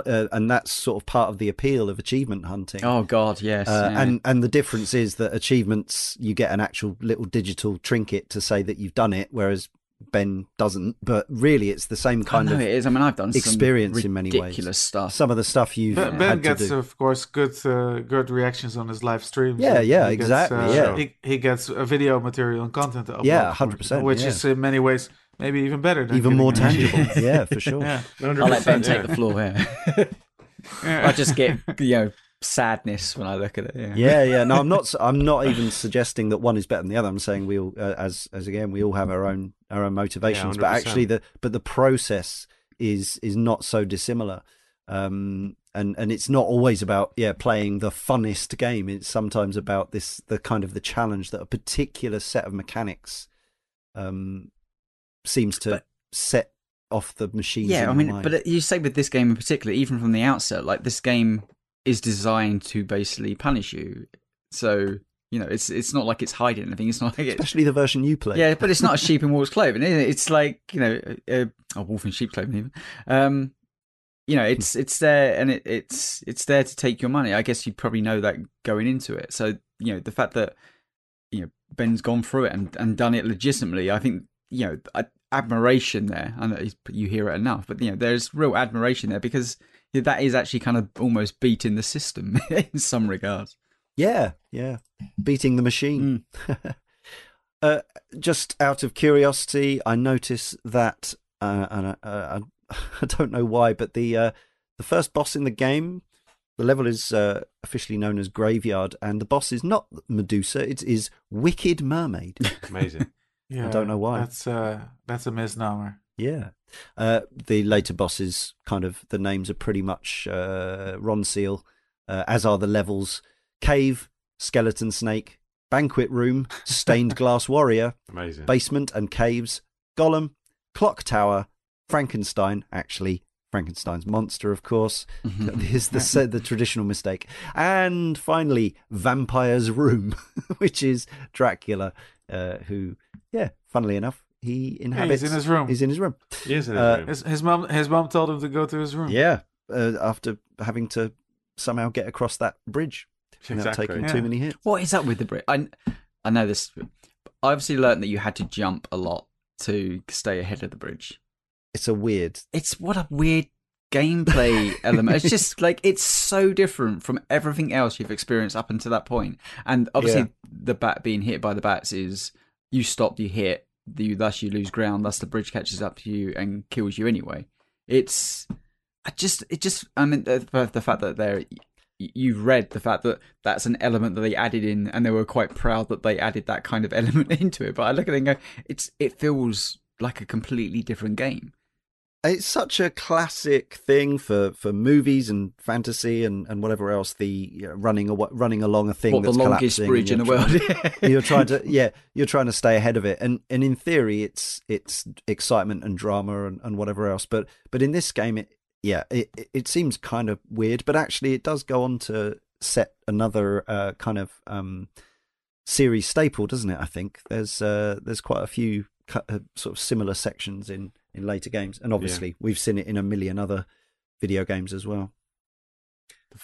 And that's sort of part of the appeal of achievement hunting. Oh God, yes. And the difference is that achievements, you get an actual little digital trinket to say that you've done it, whereas Ben doesn't. But really, it's the same kind of. It is. I mean, I've done experience in many ways. Ridiculous stuff. Some of the stuff you've Ben gets, of course, good reactions on his live streams. Yeah, yeah, exactly. He gets video material and content to upload. Yeah, 100%. Which is in many ways. Maybe even better. Even more tangible. Yeah, for sure. Yeah, I'll let Ben take the floor here. I just get, you know, sadness when I look at it. Yeah. No, I'm not even suggesting that one is better than the other. I'm saying we all, as again, we all have our own motivations. Yeah, but actually, the process is not so dissimilar. And it's not always about playing the funnest game. It's sometimes about the kind of the challenge that a particular set of mechanics. Seems to set off the machine. Yeah, I mean, but you say with this game in particular, even from the outset, like, this game is designed to basically punish you. So, you know, it's not like it's hiding anything. It's not like especially the version you play. Yeah, but it's not a sheep in wolf's clothing. It's like, you know, a wolf in sheep clothing even. You know, it's there, and it's there to take your money. I guess you probably know that going into it. So, you know, the fact that, you know, Ben's gone through it and done it legitimately, I think. You know, I admiration there. I know you hear it enough, but you know there's real admiration there because that is actually kind of almost beating the system in some regards. Yeah, yeah, beating the machine. Mm. Just out of curiosity, I notice that, and I don't know why, but the first boss in the game, the level is officially known as Graveyard, and the boss is not Medusa; it is Wicked Mermaid. Amazing. Yeah, I don't know why. That's a misnomer. Yeah, the later bosses, kind of the names are pretty much Ron Seal, as are the levels: Cave, Skeleton Snake, Banquet Room, Stained Glass Warrior, amazing, Basement and Caves, Golem, Clock Tower, Frankenstein, actually Frankenstein's monster, of course, is the traditional mistake, and finally Vampire's Room, which is Dracula, who, yeah, funnily enough, he inhabits. He's in his room. He is in his room. His mum told him to go to his room. Yeah, after having to somehow get across that bridge. Exactly. Taking too many hits. What is up with the Brit? I know this. I obviously learned that you had to jump a lot to stay ahead of the bridge. It's what a weird gameplay element. It's just like it's so different from everything else you've experienced up until that point. And obviously, the bat being hit by the bats is you stop, you hit, thus you lose ground, thus the bridge catches up to you and kills you anyway. The fact that they're. You've read the fact that that's an element that they added in, and they were quite proud that they added that kind of element into it. But I look at it and go, it feels like a completely different game. It's such a classic thing for movies and fantasy and whatever else. The running along a thing that's the longest bridge in the world. You're trying to stay ahead of it, and in theory, it's excitement and drama and whatever else. But in this game, it seems kind of weird, but actually it does go on to set another kind of series staple, doesn't it? I think there's quite a few sort of similar sections in later games, and obviously we've seen it in a million other video games as well.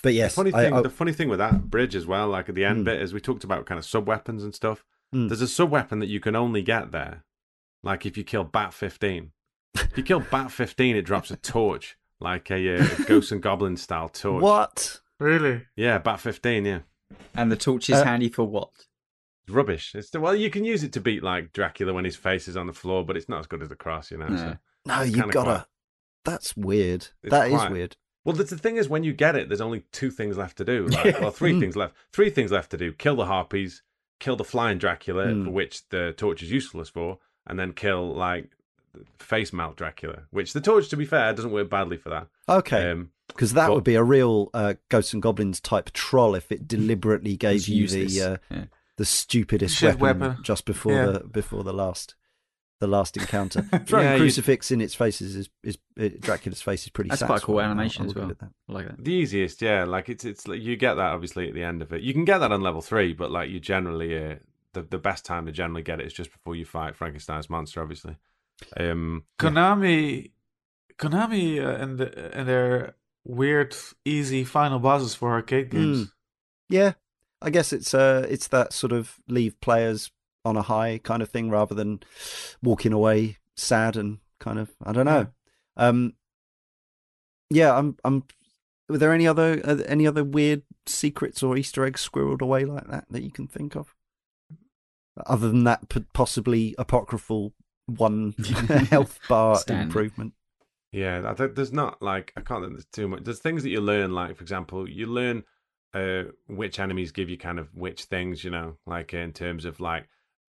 But yes, the funny thing with that bridge as well, like at the end bit, is we talked about kind of sub weapons and stuff. There's a sub weapon that you can only get there, like if you kill Bat 15. If you kill Bat 15, it drops a torch. Like a Ghosts and Goblins style torch. What? Really? Yeah, Bat 15, yeah. And the torch is handy for what? Rubbish. Well, you can use it to beat like Dracula when his face is on the floor, but it's not as good as the cross, you know. Yeah. So no, you've got to... That's weird. That is weird. Well, the thing is, when you get it, there's only two things left to do. Like, well, three things left to do. Kill the harpies, kill the flying Dracula, for which the torch is useless for, and then kill, like... face mount Dracula, which the torch, to be fair, doesn't work badly for that. Okay, because that would be a real Ghosts and Goblins type troll if it deliberately gave you the stupidest weapon just before the last encounter. Throwing crucifix in its faces is Dracula's face is pretty. That's quite cool animation as well. I like that. The easiest, like it's like you get that obviously at the end of it. You can get that on level 3, but like you generally the best time to generally get it is just before you fight Frankenstein's monster, obviously. Konami and their weird easy final bosses for arcade games. Yeah, I guess it's that sort of leave players on a high kind of thing rather than walking away sad and kind of I don't know. I'm were there any other weird secrets or Easter eggs squirreled away like that you can think of? Other than that, possibly apocryphal. One health bar improvement. Yeah, there's not like I can't think there's too much. There's things that you learn, like for example, you learn which enemies give you kind of which things, you know, like in terms of like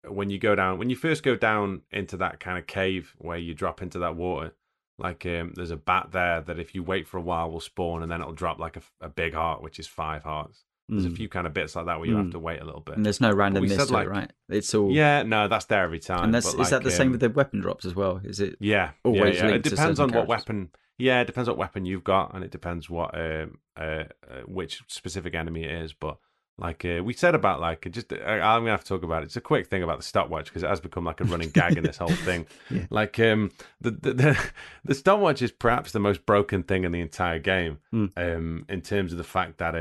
when you first go down into that kind of cave where you drop into that water, like there's a bat there that if you wait for a while will spawn and then it'll drop like a big heart, which is 5 hearts. There's a few kind of bits like that where you have to wait a little bit. And there's no randomness, like, right? It's all... Yeah, no, that's there every time. And that's, is like, that the same with the weapon drops as well? Is it always linked to certain characters? It depends what weapon you've got, and it depends what which specific enemy it is. But like we said about, like, I'm going to have to talk about it. It's a quick thing about the stopwatch because it has become like a running gag in this whole thing. Yeah. Like the stopwatch is perhaps the most broken thing in the entire game in terms of the fact that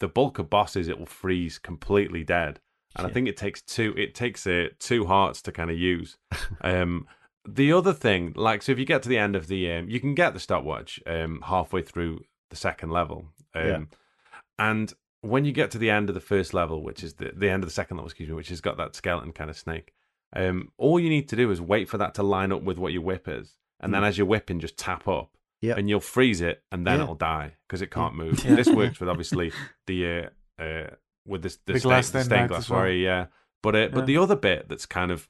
the bulk of bosses, it will freeze completely dead. And I think it takes 2 hearts to kind of use. The other thing, like, so if you get to the end of the, you can get the stopwatch halfway through the second level. And when you get to the end of the first level, which is the end of the second level, excuse me, which has got that skeleton kind of snake, all you need to do is wait for that to line up with what your whip is. And then as you're whipping, just tap up. Yep. And you'll freeze it, and then it'll die because it can't move. This works with obviously the with the stained glass warrior, But the other bit that's kind of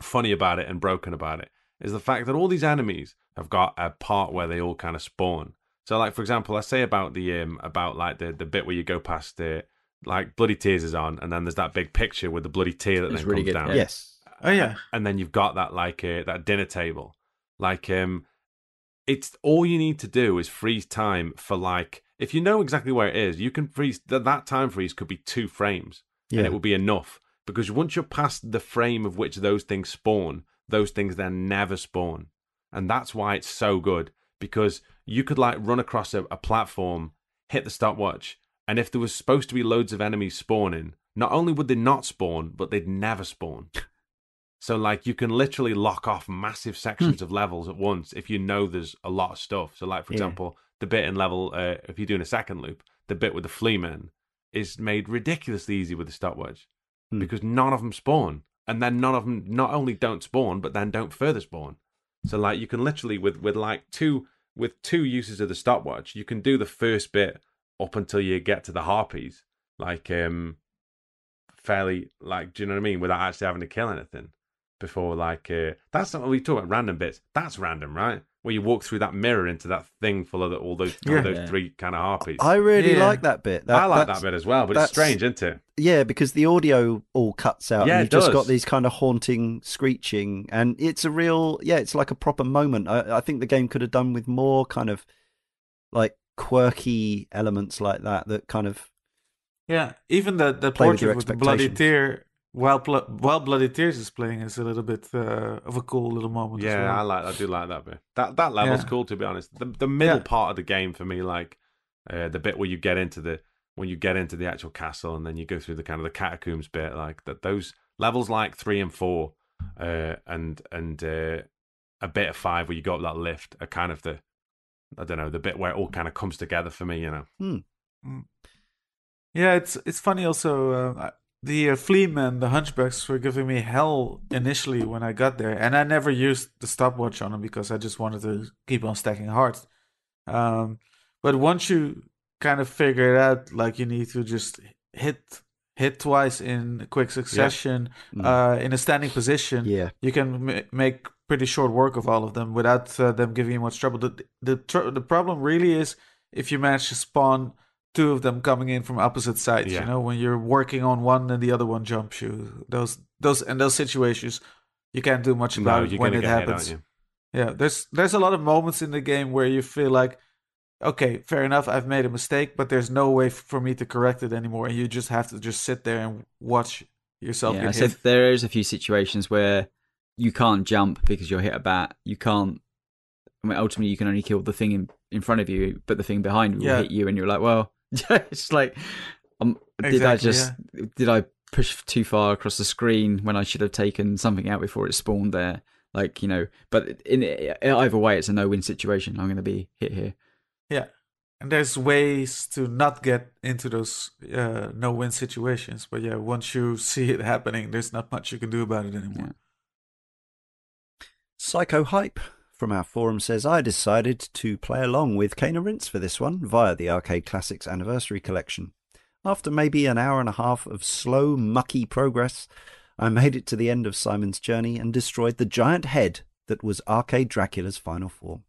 funny about it and broken about it is the fact that all these enemies have got a part where they all kind of spawn. So, like, for example, I say about the about the bit where you go past it, like Bloody Tears is on, and then there's that big picture with the bloody tear that then really comes down. Yes. Oh yeah. And then you've got that like that dinner table, like It's all you need to do is freeze time for, like, if you know exactly where it is, you can freeze that time freeze could be 2 frames and it will be enough, because once you're past the frame of which those things spawn, those things then never spawn. And that's why it's so good, because you could, like, run across a platform, hit the stopwatch, and if there was supposed to be loads of enemies spawning, not only would they not spawn, but they'd never spawn. So, like, you can literally lock off massive sections of levels at once if you know there's a lot of stuff. So, like, for example, the bit in level, if you're doing a second loop, the bit with the flea men is made ridiculously easy with the stopwatch because none of them spawn. And then none of them not only don't spawn, but then don't further spawn. So, like, you can literally, with two uses of the stopwatch, you can do the first bit up until you get to the harpies, like, fairly, like, do you know what I mean? Without actually having to kill anything. Before, like, that's not what we talk about, random bits. That's random, right? Where you walk through that mirror into that thing full of all those three kind of harpies. I really like that bit. I like that bit as well, but it's strange, isn't it? Yeah, because the audio all cuts out and you've just got these kind of haunting screeching, and it's a real, it's like a proper moment. I think the game could have done with more kind of like quirky elements like that kind of. Yeah, even the portrait with the bloody tear. While Bloody Tears is playing, it's a little bit of a cool little moment. Yeah, as well. I do like that bit. That level's cool, to be honest. The middle part of the game for me, like the bit where you get into the actual castle, and then you go through the kind of the catacombs bit, like that. Those levels like 3 and 4, and a bit of 5 where you go up that lift, are kind of the bit where it all kind of comes together for me, you know. Yeah, it's funny also. The flea men, the hunchbacks, were giving me hell initially when I got there, and I never used the stopwatch on them because I just wanted to keep on stacking hearts. But once you kind of figure it out, like, you need to just hit twice in quick succession in a standing position, you can make pretty short work of all of them without them giving you much trouble. The problem really is if you manage to spawn 2 of them coming in from opposite sides, you know, when you're working on one and the other one jumps you. Those situations, you can't do much about it when it happens. Yeah, there's a lot of moments in the game where you feel like, okay, fair enough, I've made a mistake, but there's no way for me to correct it anymore, and you just have to just sit there and watch yourself get hit. So there is a few situations where you can't jump because you're hit a bat. You can't. I mean, ultimately, you can only kill the thing in front of you, but the thing behind will hit you, and you're like, well. It's like, did I push too far across the screen when I should have taken something out before it spawned there? Like, you know, but in either way, it's a no-win situation. I'm going to be hit here. Yeah, and there's ways to not get into those no-win situations. But yeah, once you see it happening, there's not much you can do about it anymore. Yeah. Psycho Hype from our forum says, I decided to play along with Cane and Rinse for this one via the Arcade Classics Anniversary Collection. After maybe an hour and a half of slow, mucky progress, I made it to the end of Simon's journey and destroyed the giant head that was Arcade Dracula's final form.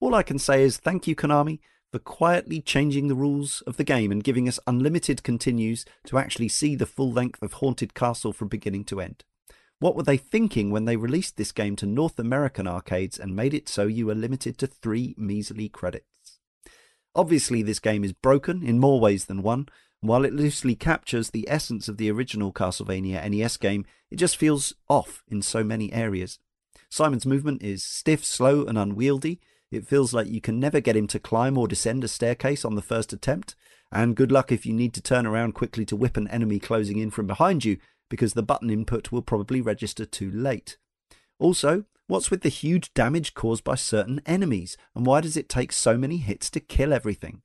All I can say is thank you, Konami, for quietly changing the rules of the game and giving us unlimited continues to actually see the full length of Haunted Castle from beginning to end. What were they thinking when they released this game to North American arcades and made it so you were limited to 3 measly credits? Obviously, this game is broken in more ways than one. While it loosely captures the essence of the original Castlevania NES game, it just feels off in so many areas. Simon's movement is stiff, slow, and unwieldy. It feels like you can never get him to climb or descend a staircase on the first attempt, and good luck if you need to turn around quickly to whip an enemy closing in from behind you, because the button input will probably register too late. Also, What's with the huge damage caused by certain enemies, and why does it take so many hits to kill everything?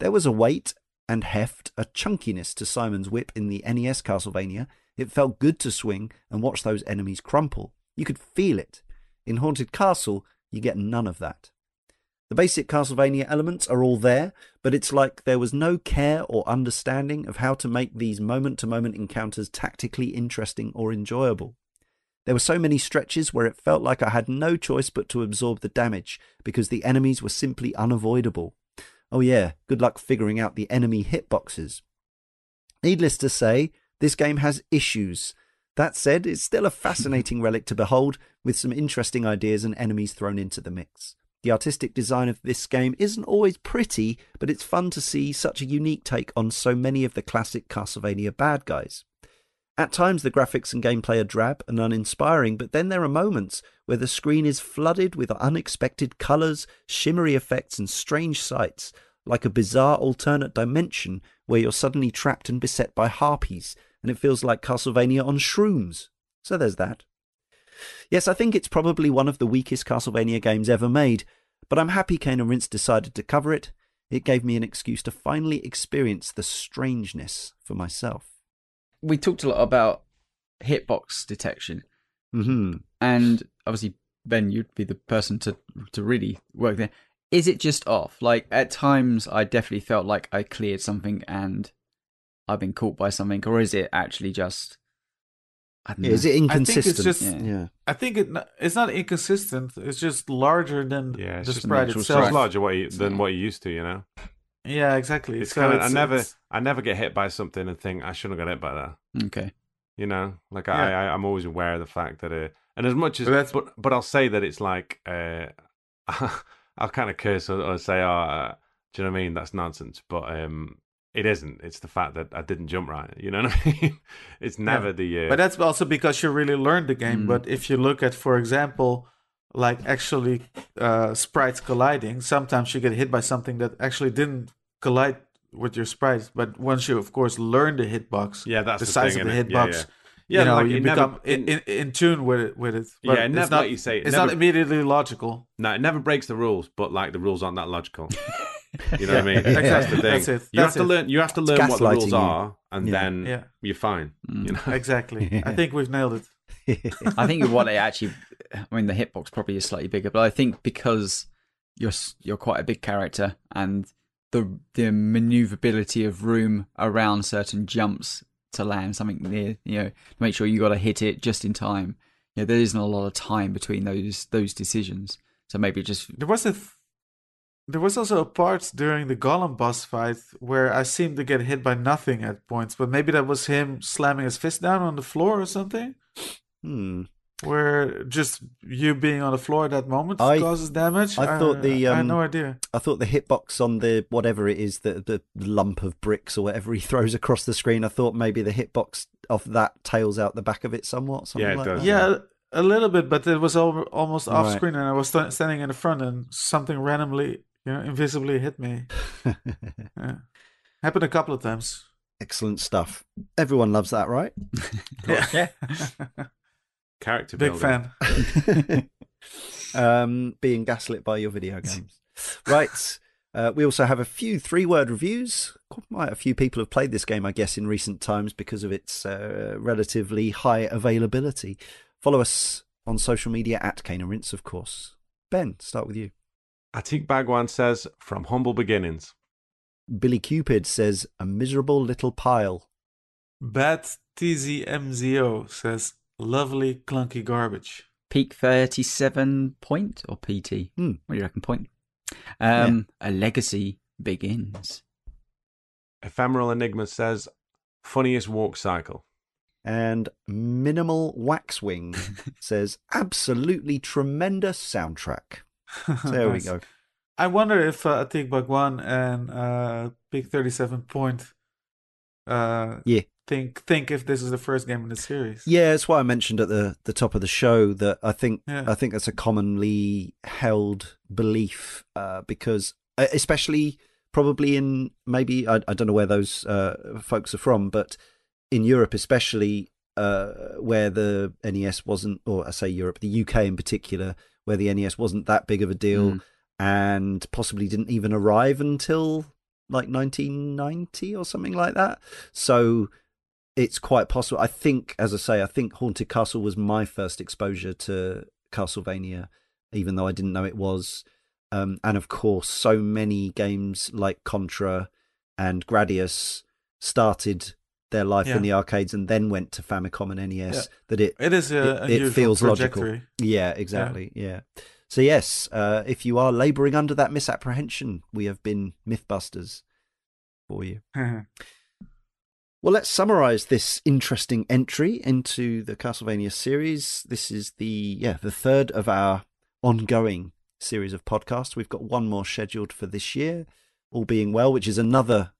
There was a weight and heft, a chunkiness to Simon's whip in the NES Castlevania. It felt good to swing and watch those enemies crumple. You could feel it. In Haunted Castle, you get none of that. The basic Castlevania elements are all there, but it's like there was no care or understanding of how to make these moment-to-moment encounters tactically interesting or enjoyable. There were so many stretches where it felt like I had no choice but to absorb the damage, because the enemies were simply unavoidable. Oh yeah, good luck figuring out the enemy hitboxes. Needless to say, this game has issues. That said, it's still a fascinating relic to behold, with some interesting ideas and enemies thrown into the mix. The artistic design of this game isn't always pretty, but it's fun to see such a unique take on so many of the classic Castlevania bad guys. At times the graphics and gameplay are drab and uninspiring, but then there are moments where the screen is flooded with unexpected colours, shimmery effects and strange sights, like a bizarre alternate dimension where you're suddenly trapped and beset by harpies, and it feels like Castlevania on shrooms. So there's that. Yes, I think it's probably one of the weakest Castlevania games ever made, but I'm happy Cane and Rinse decided to cover it. It gave me an excuse to finally experience the strangeness for myself. We talked a lot about hitbox detection. Mm-hmm. And obviously, Ben, you'd be the person to really work there. Is it just off? Like, at times, I definitely felt like I cleared something and I've been caught by something, or is it actually just... Is it inconsistent? I think it's just, I think it's not inconsistent. It's just larger than the sprite itself. It's larger than what you used to, you know. Yeah, exactly. It's so kind of I never get hit by something and think I shouldn't have got hit by that. Okay. You know, like I'm always aware of the fact that, and as much as but I'll say that it's like I'll kind of curse or say, do you know what I mean? That's nonsense, but it isn't. It's the fact that I didn't jump right. You know what I mean? It's never the... But that's also because you really learned the game. Mm. But if you look at, for example, like actually sprites colliding, sometimes you get hit by something that actually didn't collide with your sprites. But once you, of course, learn the hitbox, that's the size thing, of the hitbox, you know, like you become in tune with it. But yeah, it's not, like you say, it's not immediately logical. No, it never breaks the rules, but like the rules aren't that logical. You know what I mean? That's the thing. That's it. You have to learn what the rules are, and then you're fine. Mm. You know? Exactly. Yeah. I think we've nailed it. I think what they actually... I mean, the hitbox probably is slightly bigger, but I think because you're quite a big character, and the maneuverability of room around certain jumps to land something near, you know, make sure you got to hit it just in time. You know, there isn't a lot of time between those decisions. So maybe just... There was also a part during the Golem boss fight where I seemed to get hit by nothing at points, but maybe that was him slamming his fist down on the floor or something? Hmm. Where just you being on the floor at that moment causes damage? I had no idea. I thought the hitbox on the whatever it is, the lump of bricks or whatever he throws across the screen, I thought maybe the hitbox of that tails out the back of it somewhat. It does. Yeah. A little bit, but it was almost off screen, and I was standing in the front and something randomly... invisibly hit me. Happened a couple of times. Excellent stuff. Everyone loves that, right? Yeah. Character building. Big fan. Being gaslit by your video games. Right. We also have a few 3-word reviews. Quite a few people have played this game, I guess, in recent times because of its relatively high availability. Follow us on social media at Cane and Rinse, of course. Ben, start with you. Atik Bhagwan says, from humble beginnings. Billy Cupid says, a miserable little pile. Bat TZMZO says, lovely clunky garbage. Peak 37 point or PT? What do you reckon, point? A legacy begins. Ephemeral Enigma says, funniest walk cycle. And Minimal Waxwing says, absolutely tremendous soundtrack. So there we go. I wonder if Atik Bhagwan and Peak 37 Point think if this is the first game in the series. Yeah, that's why I mentioned at the top of the show that I think that's a commonly held belief because especially probably in maybe I don't know where those folks are from, but in Europe especially where the NES wasn't, or I say Europe, the UK in particular, where the NES wasn't that big of a deal and possibly didn't even arrive until like 1990 or something like that. So it's quite possible. I think, as I say, I think Haunted Castle was my first exposure to Castlevania, even though I didn't know it was. And of course, so many games like Contra and Gradius started their life in the arcades and then went to Famicom and NES. That it feels logical. Yeah, exactly. Yeah. So yes, if you are labouring under that misapprehension, we have been Mythbusters for you. Well, let's summarise this interesting entry into the Castlevania series. This is the third of our ongoing series of podcasts. We've got one more scheduled for this year, all being well, which is another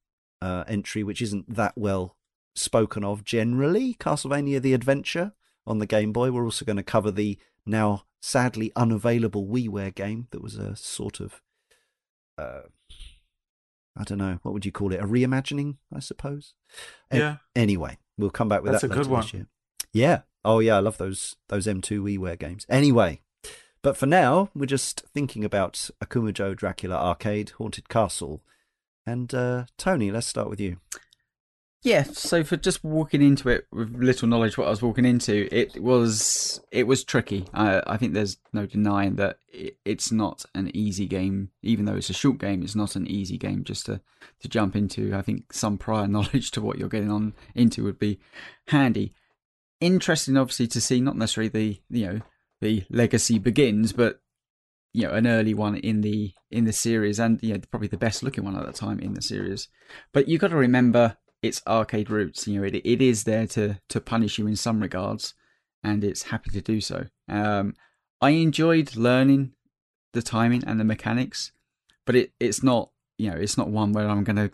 entry which isn't that well spoken of generally, Castlevania the Adventure on the Game Boy. We're also going to cover the now sadly unavailable WiiWare game that was a sort of... I don't know, what would you call it? A reimagining, I suppose. Yeah. Anyway, we'll come back with that later this year. Yeah. Oh yeah, I love those M2 WiiWare games. Anyway, but for now, we're just thinking about Akumajo Dracula Arcade, Haunted Castle. And Tony, let's start with you. Yeah, so for just walking into it with little knowledge what I was walking into, it was tricky. I think there's no denying that it's not an easy game. Even though it's a short game, it's not an easy game just to jump into. I think some prior knowledge to what you're getting on into would be handy. Interesting, obviously, to see not necessarily the legacy begins, but an early one in the series, and probably the best looking one at that time in the series. But you've got to remember its arcade roots. It is there to punish you in some regards, and it's happy to do so. I enjoyed learning the timing and the mechanics, but it's not one where I'm going to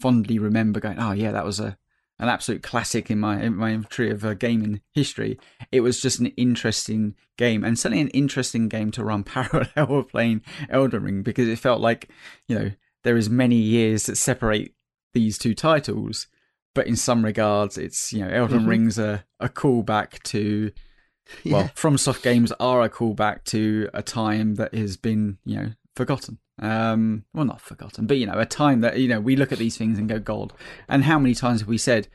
fondly remember going, oh yeah, that was an absolute classic in my inventory of gaming history. It was just an interesting game, and certainly an interesting game to run parallel with playing Elden Ring, because it felt like there is many years that separate these two titles, but in some regards, it's Elden Ring's a callback to FromSoft games are a callback to a time that has been forgotten. Well, not forgotten, but a time that we look at these things and go, God. And how many times have we said,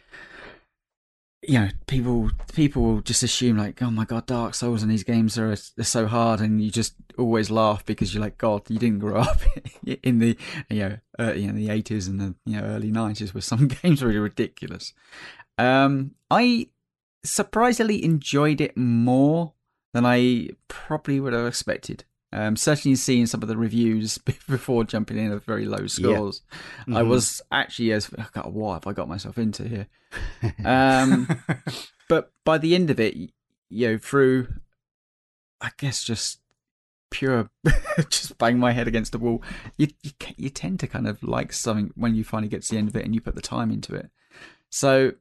people will just assume like, oh my God, Dark Souls and these games are so hard, and you just always laugh because you're like, God, you didn't grow up in the the 80s and the early 90s where some games were really ridiculous. I surprisingly enjoyed it more than I probably would have expected. Certainly seeing some of the reviews before jumping in at very low scores, I was actually what have I got myself into here? But by the end of it, through, I guess, just pure, just bang my head against the wall, you tend to kind of like something when you finally get to the end of it and you put the time into it. So,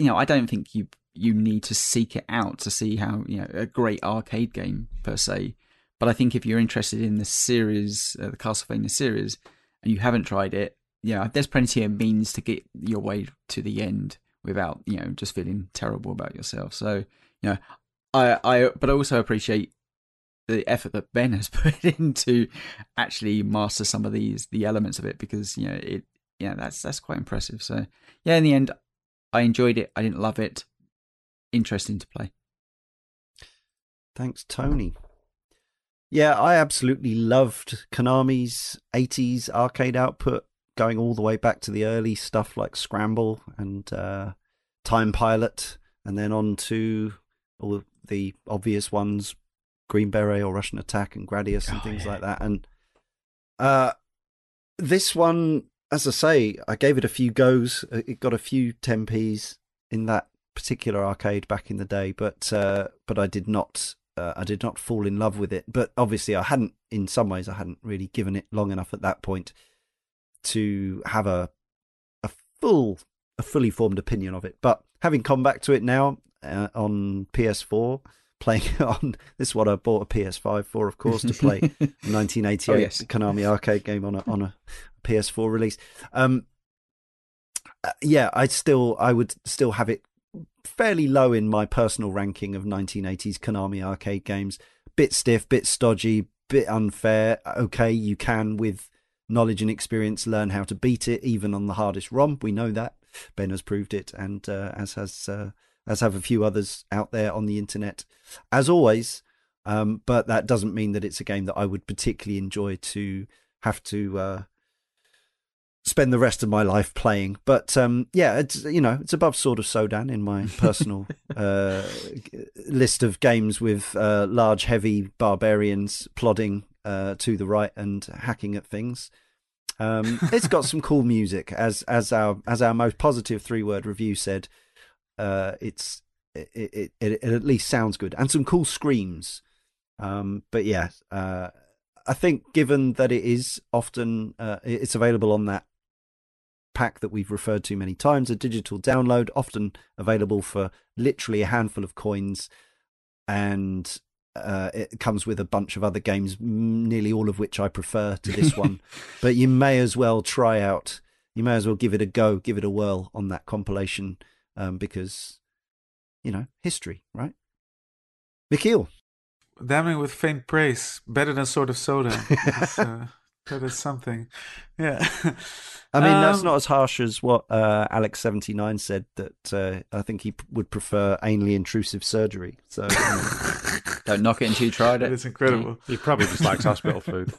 I don't think you need to seek it out to see how a great arcade game per se. But I think if you're interested in the series, the Castlevania series, and you haven't tried it, there's plenty of means to get your way to the end without, just feeling terrible about yourself. So, but I also appreciate the effort that Ben has put into actually master some of the elements of it, because, that's quite impressive. So yeah, in the end, I enjoyed it. I didn't love it. Interesting to play. Thanks, Tony. Yeah, I absolutely loved Konami's 80s arcade output, going all the way back to the early stuff like Scramble and Time Pilot, and then on to all the obvious ones, Green Beret or Russian Attack and Gradius and things like that. And this one, as I say, I gave it a few goes. It got a few 10p's in that particular arcade back in the day, but I did not fall in love with it, but obviously I hadn't really given it long enough at that point to have a fully formed opinion of it. But having come back to it now on PS4, playing it on this one, I bought a PS5 for, of course, to play 1988 Konami arcade game on a PS4 release. I would still have it fairly low in my personal ranking of 1980s Konami arcade games. Bit stiff, bit stodgy, bit unfair. Okay, you can, with knowledge and experience, learn how to beat it, even on the hardest ROM. We know that. Ben has proved it, and as have a few others out there on the internet, as always. But that doesn't mean that it's a game that I would particularly enjoy to have to spend the rest of my life playing. But yeah, it's, you know, it's above Sword of Sodan in my personal list of games with large, heavy barbarians plodding to the right and hacking at things. It's got some cool music, as our most positive 3-word review said. It at least sounds good, and some cool screams. But yeah, I think given that it is often it's available on that pack that we've referred to many times, a digital download, often available for literally a handful of coins, and it comes with a bunch of other games, nearly all of which I prefer to this one. But you may as well try out. You may as well give it a go, give it a whirl on that compilation, because, you know, history, right? Michiel. Damning with faint praise, better than Sword of Sodan. That is something. Yeah. I mean, that's not as harsh as what Alex79 said, that I think he would prefer anally intrusive surgery. So don't knock it until you tried it. It's incredible. He probably just likes hospital food.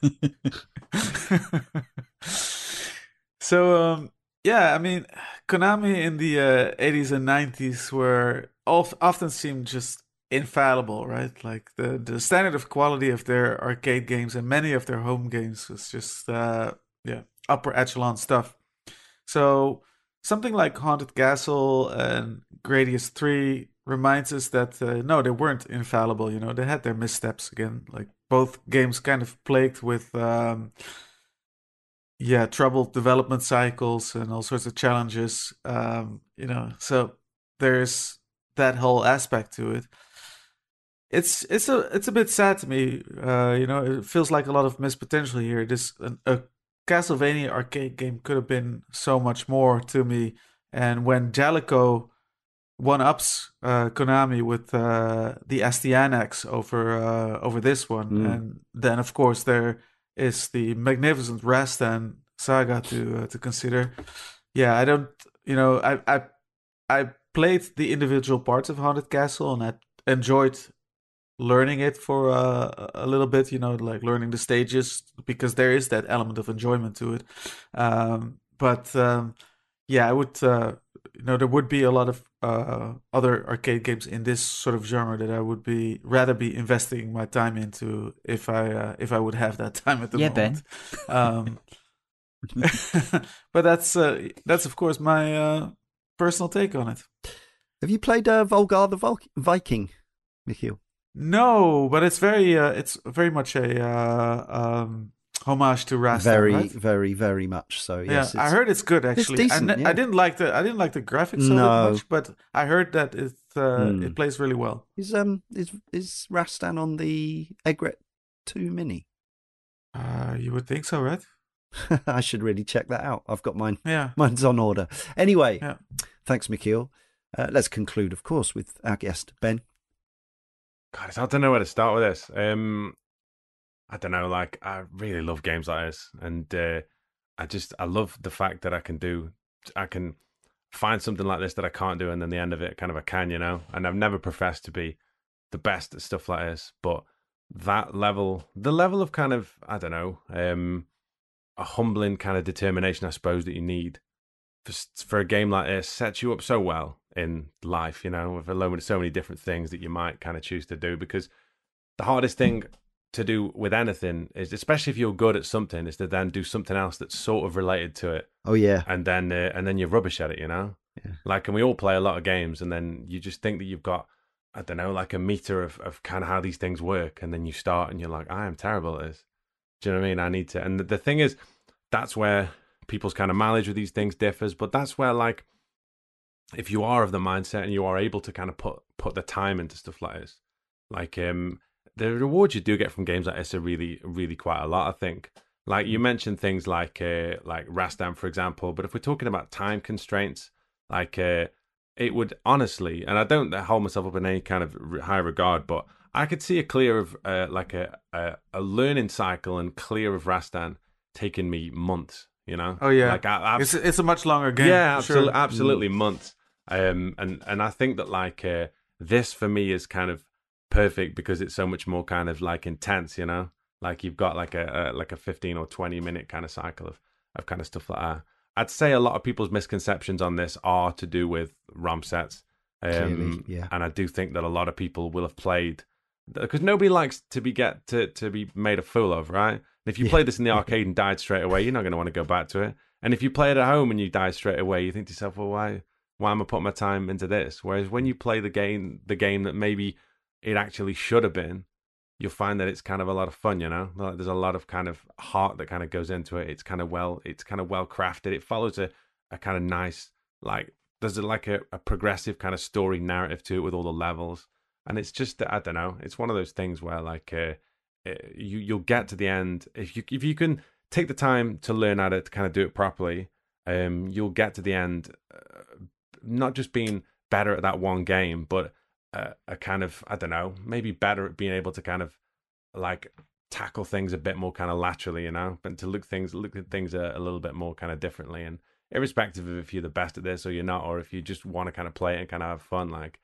So, yeah, I mean, Konami in the 80s and 90s were often seemed just infallible, right? Like the standard of quality of their arcade games and many of their home games was just yeah, upper echelon stuff. So something like Haunted Castle and Gradius 3 reminds us that no, they weren't infallible. You know, they had their missteps again. Like both games kind of plagued with yeah, troubled development cycles and all sorts of challenges. You know, so there's that whole aspect to it. It's a bit sad to me. You know, it feels like a lot of missed potential here. This a Castlevania arcade game could have been so much more to me. And when Jalico one-ups Konami with the Astyanax over this one, and then of course there is the magnificent Rastan Saga to consider. Yeah, I don't. You know, I played the individual parts of Haunted Castle, and I enjoyed learning it for a little bit, you know, like learning the stages, because there is that element of enjoyment to it. Yeah, I would, you know, there would be a lot of other arcade games in this sort of genre that I would be rather be investing my time into if I would have that time at the moment. Ben. But that's of course my personal take on it. Have you played Volgar the Viking, Michiel? No, but it's very much a homage to Rastan. Very, right? Very, very much so. Yes, yeah, I heard it's good actually. It's decent, yeah. I didn't like the graphics that much, but I heard that it plays really well. Is Rastan on the Egret 2 Mini? You would think so, right? I should really check that out. I've got mine. Yeah, mine's on order. Anyway, yeah. Thanks, Michiel. Let's conclude, of course, with our guest Ben. God, it's hard to know where to start with this. I don't know. Like, I really love games like this, and I love the fact that I can find something like this that I can't do, and then the end of it, kind of, I can, you know. And I've never professed to be the best at stuff like this, but that level, the level of kind of, I don't know, a humbling kind of determination, I suppose, that you need for a game like this, sets you up so well in life, you know, with so many different things that you might kind of choose to do, because the hardest thing to do with anything is, especially if you're good at something, is to then do something else that's sort of related to it. Oh yeah. And then you're rubbish at it, you know? Yeah. Like, and we all play a lot of games, and then you just think that you've got, I don't know, like a meter of kind of how these things work, and then you start and you're like, I am terrible at this. Do you know what I mean? I need to. And the thing is, that's where people's kind of mileage with these things differs, but that's where, like, if you are of the mindset and you are able to kind of put the time into stuff like this, like the rewards you do get from games like this are really, really quite a lot, I think. Like, you mentioned things like Rastan, for example, but if we're talking about time constraints, like it would honestly, and I don't hold myself up in any kind of high regard, but I could see a clear of like a learning cycle and clear of Rastan taking me months. You know? Oh yeah. Like it's a much longer game. Yeah, absolutely, sure. Absolutely months. And I think that like this for me is kind of perfect because it's so much more kind of like intense. You know, like you've got like a 15 or 20 minute kind of cycle of kind of stuff like that. I'd say a lot of people's misconceptions on this are to do with ROM sets. Clearly, yeah. And I do think that a lot of people will have played, because nobody likes to be be made a fool of, right? And if you play this in the arcade and died straight away, you're not going to want to go back to it. And if you play it at home and you die straight away, you think to yourself, well, why am I putting my time into this? Whereas when you play the game that maybe it actually should have been, you'll find that it's kind of a lot of fun, you know. Like, there's a lot of kind of heart that kind of goes into it. It's kind of well crafted. It follows a kind of nice, like there's a progressive kind of story narrative to it with all the levels. And it's just, I don't know, it's one of those things where like you'll get to the end if you can take the time to learn how to kind of do it properly. You'll get to the end, not just being better at that one game, but a kind of, I don't know, maybe better at being able to kind of like tackle things a bit more kind of laterally, you know, and to look at things a little bit more kind of differently. And irrespective of if you're the best at this or you're not, or if you just want to kind of play it and kind of have fun, like,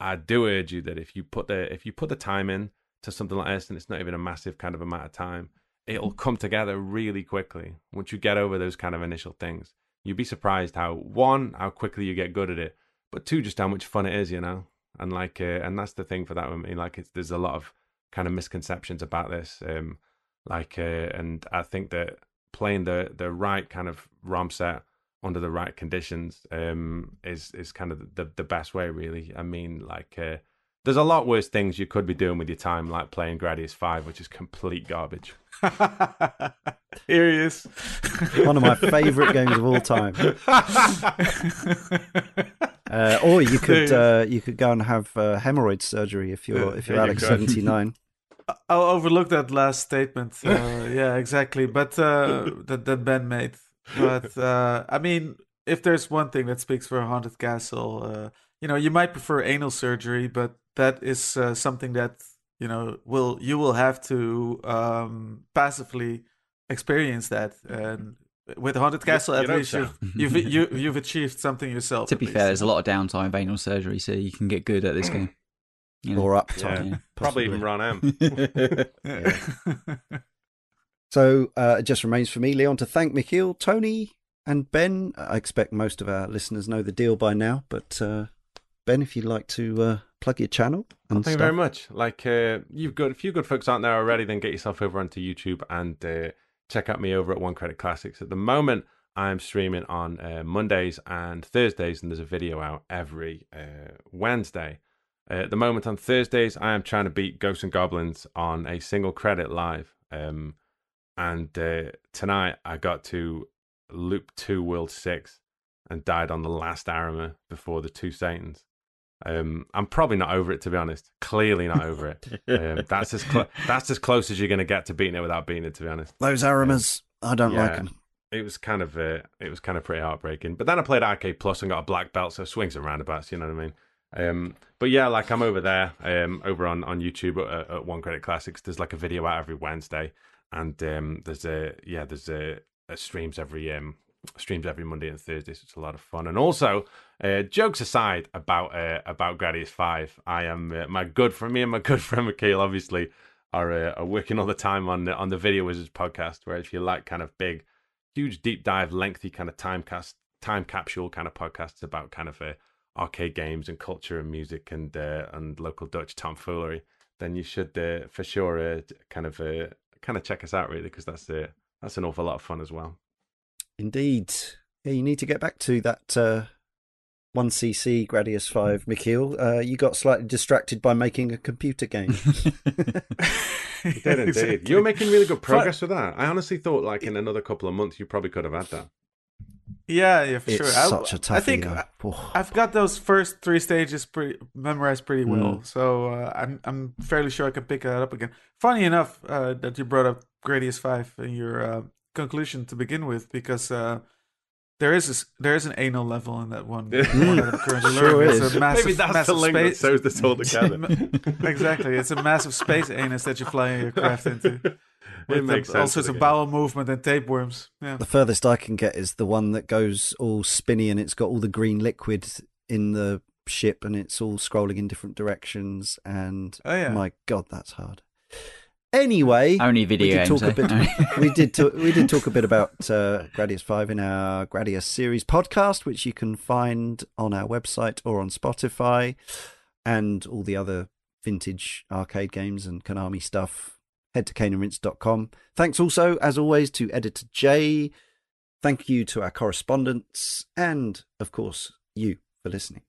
I do urge you that if you put the time in to something like this, and it's not even a massive kind of amount of time, it'll come together really quickly once you get over those kind of initial things. You'd be surprised how quickly you get good at it, but two, just how much fun it is, you know. And like, and that's the thing for that one. Like, there's a lot of kind of misconceptions about this. And I think that playing the right kind of ROM set under the right conditions is kind of the best way, really. I mean, like, there's a lot worse things you could be doing with your time, like playing Gradius 5, which is complete garbage. Here he is. One of my favorite games of all time. Or you could go and have hemorrhoid surgery if you're Alex 79. I'll overlook that last statement. Yeah, exactly. But that Ben made. But I mean, if there's one thing that speaks for Haunted Castle, you know, you might prefer anal surgery, but that is something that, you know, you will have to passively experience that. And with Haunted Castle, at least you've achieved something yourself. To be fair, there's a lot of downtime of anal surgery, so you can get good at this game. You know? Or uptime. Yeah. Probably even Ron M. Yeah. So it just remains for me, Leon, to thank Michiel, Tony, and Ben. I expect most of our listeners know the deal by now, but Ben, if you'd like to plug your channel. Thank you very much. Like, you've got, if you good folks aren't there already, then get yourself over onto YouTube and check out me over at One Credit Classics. At the moment, I'm streaming on Mondays and Thursdays, and there's a video out every Wednesday. At the moment on Thursdays, I am trying to beat Ghosts and Goblins on a single credit live. And tonight I got to Loop 2 World 6 and died on the last Arama before the two Satans. I'm probably not over it, to be honest. Clearly not over it. That's as close as you're going to get to beating it without beating it, to be honest. Those Aramas, I don't like them. It was kind of pretty heartbreaking. But then I played Arcade Plus and got a black belt, so swings and roundabouts, you know what I mean? But yeah, like, I'm over there, over on YouTube at One Credit Classics. There's like a video out every Wednesday. And there's streams every Monday and Thursday, so it's a lot of fun. And also, jokes aside about Gradius 5, I am my good friend Michiel obviously are working all the time on the Video Wizards podcast, where if you like kind of big, huge, deep dive, lengthy kind of time capsule kind of podcasts about kind of arcade games and culture and music and local Dutch tomfoolery, then you should for sure kind of check us out, really, because that's an awful lot of fun as well. Indeed. Yeah, you need to get back to that 1cc Gradius 5, Michiel. You got slightly distracted by making a computer game. You did indeed. Exactly. You were making really good progress with that. I honestly thought, like, in another couple of months, you probably could have had that. Yeah, for sure. I've got those first three stages memorized pretty well, so I'm fairly sure I can pick that up again. Funny enough that you brought up Gradius 5 in your conclusion to begin with, because There is an anal level in that one. Maybe that's the link that sews this all together. Exactly, it's a massive space anus that you're flying your craft into. It makes sense. All sorts of bowel movement and tapeworms. Yeah. The furthest I can get is the one that goes all spinny and it's got all the green liquid in the ship and it's all scrolling in different directions. And my God, that's hard. Anyway, only video games. We did talk a bit about Gradius 5 in our Gradius series podcast, which you can find on our website or on Spotify, and all the other vintage arcade games and Konami stuff. Head to caneandrinse.com. Thanks also, as always, to Editor Jay. Thank you to our correspondents, and of course you for listening.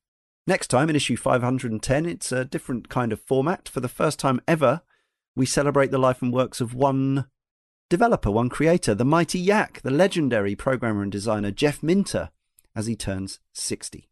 Next time in issue 510, it's a different kind of format. For the first time ever, we celebrate the life and works of one developer, one creator, the mighty Yak, the legendary programmer and designer Jeff Minter, as he turns 60.